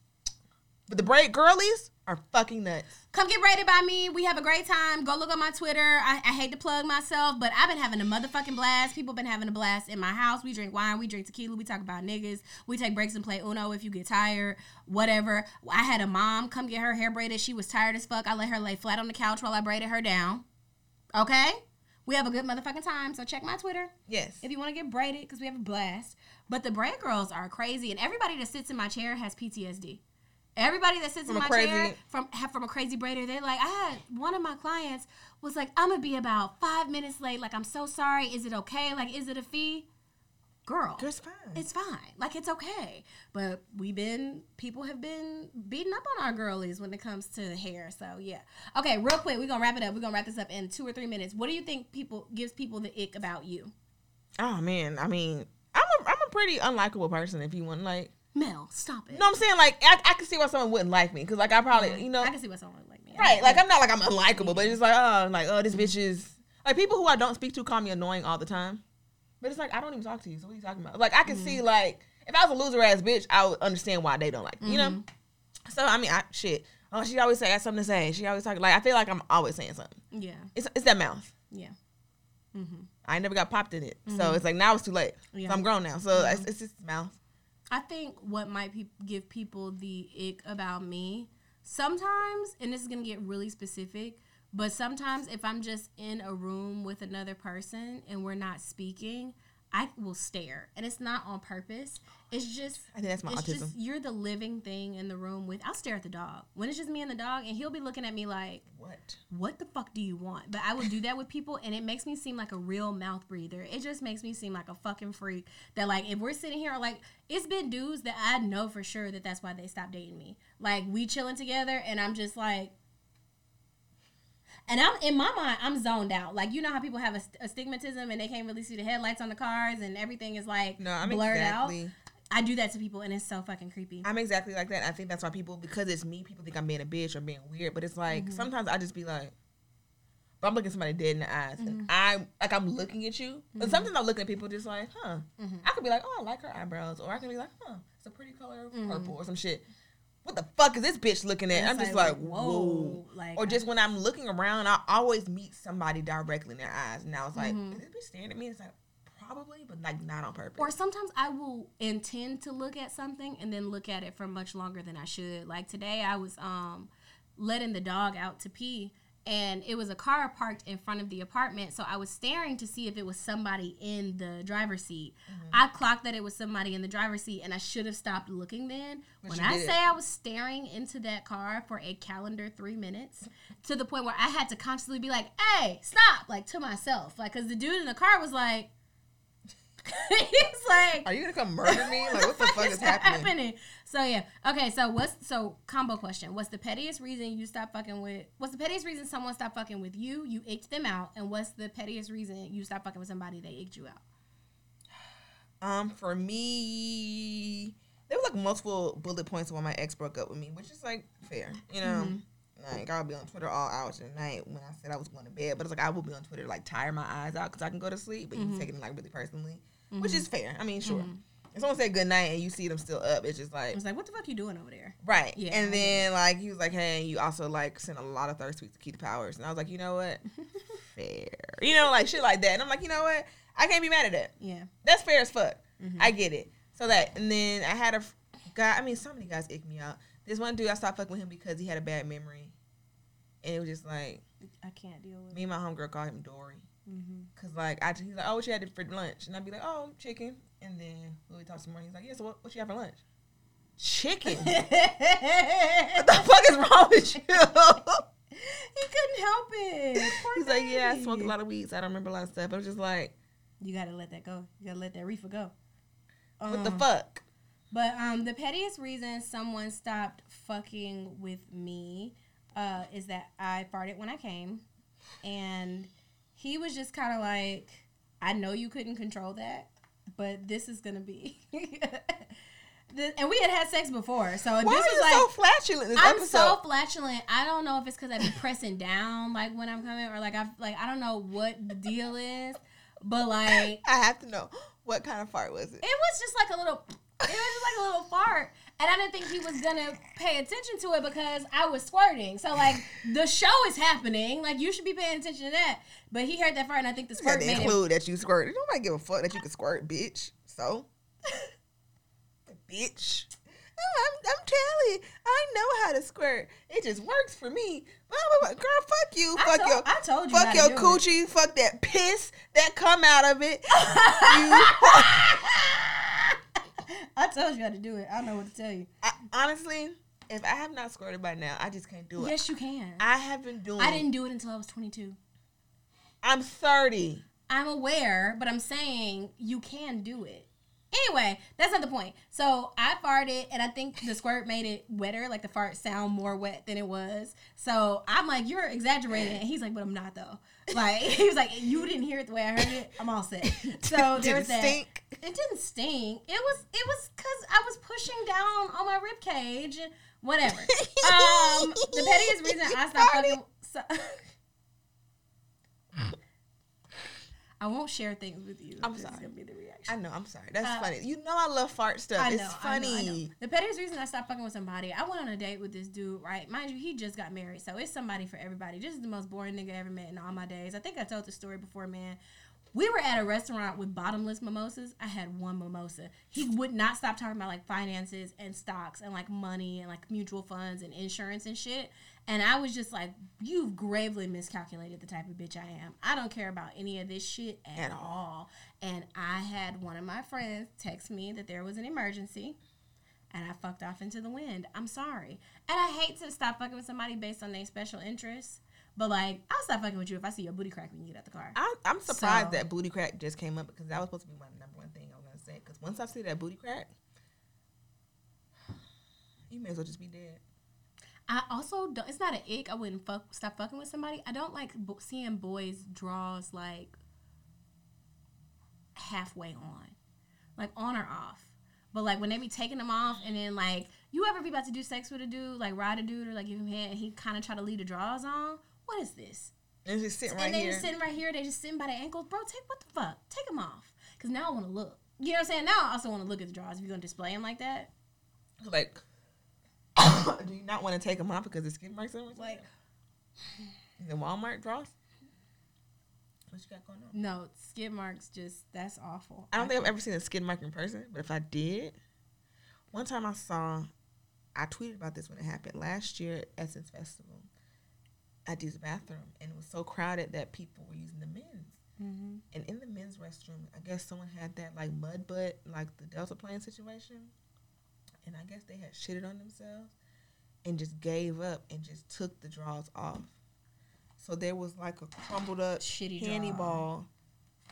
but the braid girlies are fucking nuts. Come get rated by me. We have a great time. Go look on my Twitter. I hate to plug myself, but I've been having a motherfucking blast. People been having a blast in my house. We drink wine. We drink tequila. We talk about niggas. We take breaks and play Uno if you get tired. Whatever. I had a mom come get her hair braided. She was tired as fuck. I let her lay flat on the couch while I braided her down. Okay? We have a good motherfucking time, so check my Twitter. Yes. If you want to get braided, because we have a blast. But the braid girls are crazy, and everybody that sits in my chair has PTSD. Everybody that sits in my chair from a crazy braider, they're like, I had one of my clients was like, I'm going to be about 5 minutes late. Like, I'm so sorry. Is it okay? Like, is it a fee? Girl. It's fine. It's fine. Like, it's okay. But people have been beating up on our girlies when it comes to hair. So, yeah. Okay, real quick. We're going to wrap it up. We're going to wrap this up in 2 or 3 minutes. What do you think gives people the ick about you? Oh, man. I mean, I'm a pretty unlikable person if you want, like. Mel, stop it. You know what I'm saying? Like, I can see why someone wouldn't like me. Because, like, I probably, you know. I can see why someone wouldn't like me. Right. Like, I'm not like I'm unlikable. But it's just like, oh, this bitch is. Like, people who I don't speak to call me annoying all the time. But it's like, I don't even talk to you. So what are you talking about? Like, I can see, like, if I was a loser-ass bitch, I would understand why they don't like me. You know? So, I mean, shit. Oh, she always say, I have something to say. She always talking. Like, I feel like I'm always saying something. Yeah. It's that mouth. Yeah. Mm-hmm. I never got popped in it. Mm-hmm. So, it's like, now it's too late. Yeah. So, I'm grown now. So, it's just mouth. I think what might give people the ick about me, sometimes, and this is going to get really specific, but sometimes if I'm just in a room with another person and we're not speaking, I will stare. And it's not on purpose. It's just, I think that's my autism. Just, you're the living thing in the room with, I'll stare at the dog. When it's just me and the dog, and he'll be looking at me like, What the fuck do you want? But I will do that with people, and it makes me seem like a real mouth breather. It just makes me seem like a fucking freak that, like, if we're sitting here, like, it's been dudes that I know for sure that that's why they stopped dating me. Like, we chilling together, and I'm just like, and I'm in my mind, I'm zoned out. Like, you know how people have astigmatism and they can't really see the headlights on the cars and everything is, like, blurred out. I do that to people, and it's so fucking creepy. I'm exactly like that. I think that's why because it's me, people think I'm being a bitch or being weird. But it's like, sometimes I just be like, but I'm looking somebody dead in the eyes. And I'm looking at you. But sometimes I'm looking at people just like, huh. Mm-hmm. I could be like, oh, I like her eyebrows. Or I could be like, huh, it's a pretty color of purple or some shit. What the fuck is this bitch looking at? I'm just like whoa. Like, or just when I'm looking around, I always meet somebody directly in their eyes. And I was like, is this bitch staring at me? It's like, probably, but like not on purpose. Or sometimes I will intend to look at something and then look at it for much longer than I should. Like today I was letting the dog out to pee. And it was a car parked in front of the apartment, so I was staring to see if it was somebody in the driver's seat. I clocked that it was somebody in the driver's seat, and I should have stopped looking then. But when I say I was staring into that car for a calendar 3 minutes, to the point where I had to constantly be like, hey, stop, like to myself. Like, because the dude in the car was like, he's like, are you going to come murder me? Like, what the fuck is happening? So, yeah. Okay, so combo question. What's the pettiest reason what's the pettiest reason someone stopped fucking with you? You icked them out. And what's the pettiest reason you stopped fucking with somebody? They icked you out. For me, there were, like, multiple bullet points when my ex broke up with me, which is, like, fair. You know? Like, I'll be on Twitter all hours of the night when I said I was going to bed. But it's like, I will be on Twitter to, like, tire my eyes out because I can go to sleep. But you take it, like, really personally, which is fair. I mean, sure. If someone said goodnight and you see them still up, it's just like... It's like, what the fuck you doing over there? Right. Yeah, and then, like, he was like, hey, you also, like, sent a lot of thirst tweets to Keith Powers. And I was like, you know what? Fair. You know, like, shit like that. And I'm like, you know what? I can't be mad at that. Yeah. That's fair as fuck. I get it. So that... And then I had a guy... I mean, so many guys ick me out. This one dude, I stopped fucking with him because he had a bad memory. And it was just like... I can't deal with it. Me and my homegirl called him Dory. Because, like, he's like, oh, what you had for lunch? And I'd be like, oh, chicken. And then we would talk some more. He's like, yeah, so what you have for lunch? chicken. What the fuck is wrong with you? He couldn't help it. He's like, yeah, I smoked a lot of weeds. So I don't remember a lot of stuff. I was just like, you gotta let that go. You gotta let that reefer go. What the fuck? But the pettiest reason someone stopped fucking with me is that I farted when I came. And he was just kind of like, I know you couldn't control that, but this is going to be. And we had sex before. So why this was you like, so flatulent this I'm episode? So flatulent. I don't know if it's because I've been pressing down like when I'm coming or like, I don't know what the deal is. But like. I have to know. What kind of fart was it? It was just like a little. It was just like a little fart, and I didn't think he was gonna pay attention to it because I was squirting. So like the show is happening, like you should be paying attention to that. But he heard that fart, and I think the squirt made include him. That you squirted. Nobody give a fuck that you could squirt, bitch. So, bitch, I'm Talley. I know how to squirt. It just works for me. Girl, fuck you. I told you. Fuck your coochie. It. Fuck that piss that come out of it. I told you how to do it. I don't know what to tell you. Honestly, if I have not squirted by now, I just can't do it. Yes, you can. I have been doing it. I didn't do it until I was 22. I'm 30. I'm aware, but I'm saying you can do it. Anyway, that's not the point. So I farted, and I think the squirt made it wetter. Like, the fart sound more wet than it was. So I'm like, you're exaggerating. And he's like, but I'm not, though. Like, he was like, you didn't hear it the way I heard it. I'm all set. So there was that. Did it stink? It didn't stink. It was because I was pushing down on my ribcage. Whatever. The pettiest reason I stopped fucking... I won't share things with you. I'm sorry. It's going to be the reaction. I know. I'm sorry. That's funny. You know I love fart stuff. I know, it's funny. I know. The pettiest reason I stopped fucking with somebody, I went on a date with this dude, right? Mind you, he just got married, so it's somebody for everybody. This is the most boring nigga I ever met in all my days. I think I told the story before, man. We were at a restaurant with bottomless mimosas. I had one mimosa. He would not stop talking about, like, finances and stocks and, like, money and, like, mutual funds and insurance and shit. And I was just like, you've gravely miscalculated the type of bitch I am. I don't care about any of this shit at all. And I had one of my friends text me that there was an emergency. And I fucked off into the wind. I'm sorry. And I hate to stop fucking with somebody based on their special interests. But, like, I'll stop fucking with you if I see your booty crack when you get out the car. I'm surprised that booty crack just came up because that was supposed to be my number one thing I was going to say. Because once I see that booty crack, you may as well just be dead. I also don't, it's not an ick. I wouldn't stop fucking with somebody. I don't like seeing boys' draws, like, halfway on. Like, on or off. But, like, when they be taking them off and then, like, you ever be about to do sex with a dude, like, ride a dude or, like, give him head and he kind of try to leave the draws on? What is this? And just sitting right here. And they just sitting right here. They just sitting by their ankles. Bro, what the fuck? Take them off. Because now I want to look. You know what I'm saying? Now I also want to look at the drawers if you're going to display them like that. Like, do you not want to take them off because the skin marks on them? Like, the Walmart draws? What you got going on? No, skin marks that's awful. I don't think I've ever seen a skin mark in person, but if I did, one time I tweeted about this when it happened last year at Essence Festival. I'd use the bathroom, and it was so crowded that people were using the men's. Mm-hmm. And in the men's restroom, I guess someone had that, like, mud butt, like the Delta plane situation. And I guess they had shitted on themselves and just gave up and just took the drawers off. So there was, like, a crumbled up shitty candy ball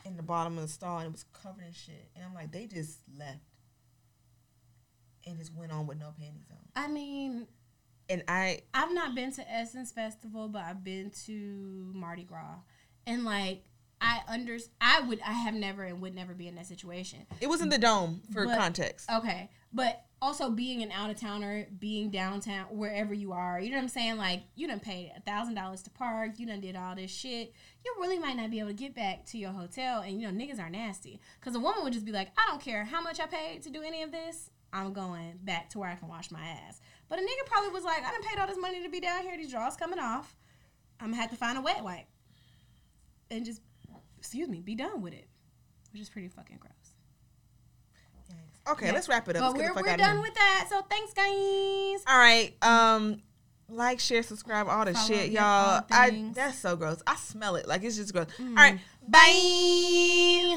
in the bottom of the stall, and it was covered in shit. And I'm like, they just left and just went on with no panties on. I mean... And I've not been to Essence Festival, but I've been to Mardi Gras. And, like, I have never and would never be in that situation. It was in the Dome, for context. Okay. But also being an out-of-towner, being downtown, wherever you are, you know what I'm saying? Like, you done paid $1,000 to park. You done did all this shit. You really might not be able to get back to your hotel. And, you know, niggas are nasty. Because a woman would just be like, I don't care how much I paid to do any of this. I'm going back to where I can wash my ass. But a nigga probably was like, I done paid all this money to be down here. These drawers coming off. I'm going to have to find a wet wipe. And just, be done with it. Which is pretty fucking gross. Yes. Okay, let's wrap it up. But we're done with that. So thanks, guys. All right. Like, share, subscribe, all the shit, y'all. That's so gross. I smell it. Like, it's just gross. All right. Bye.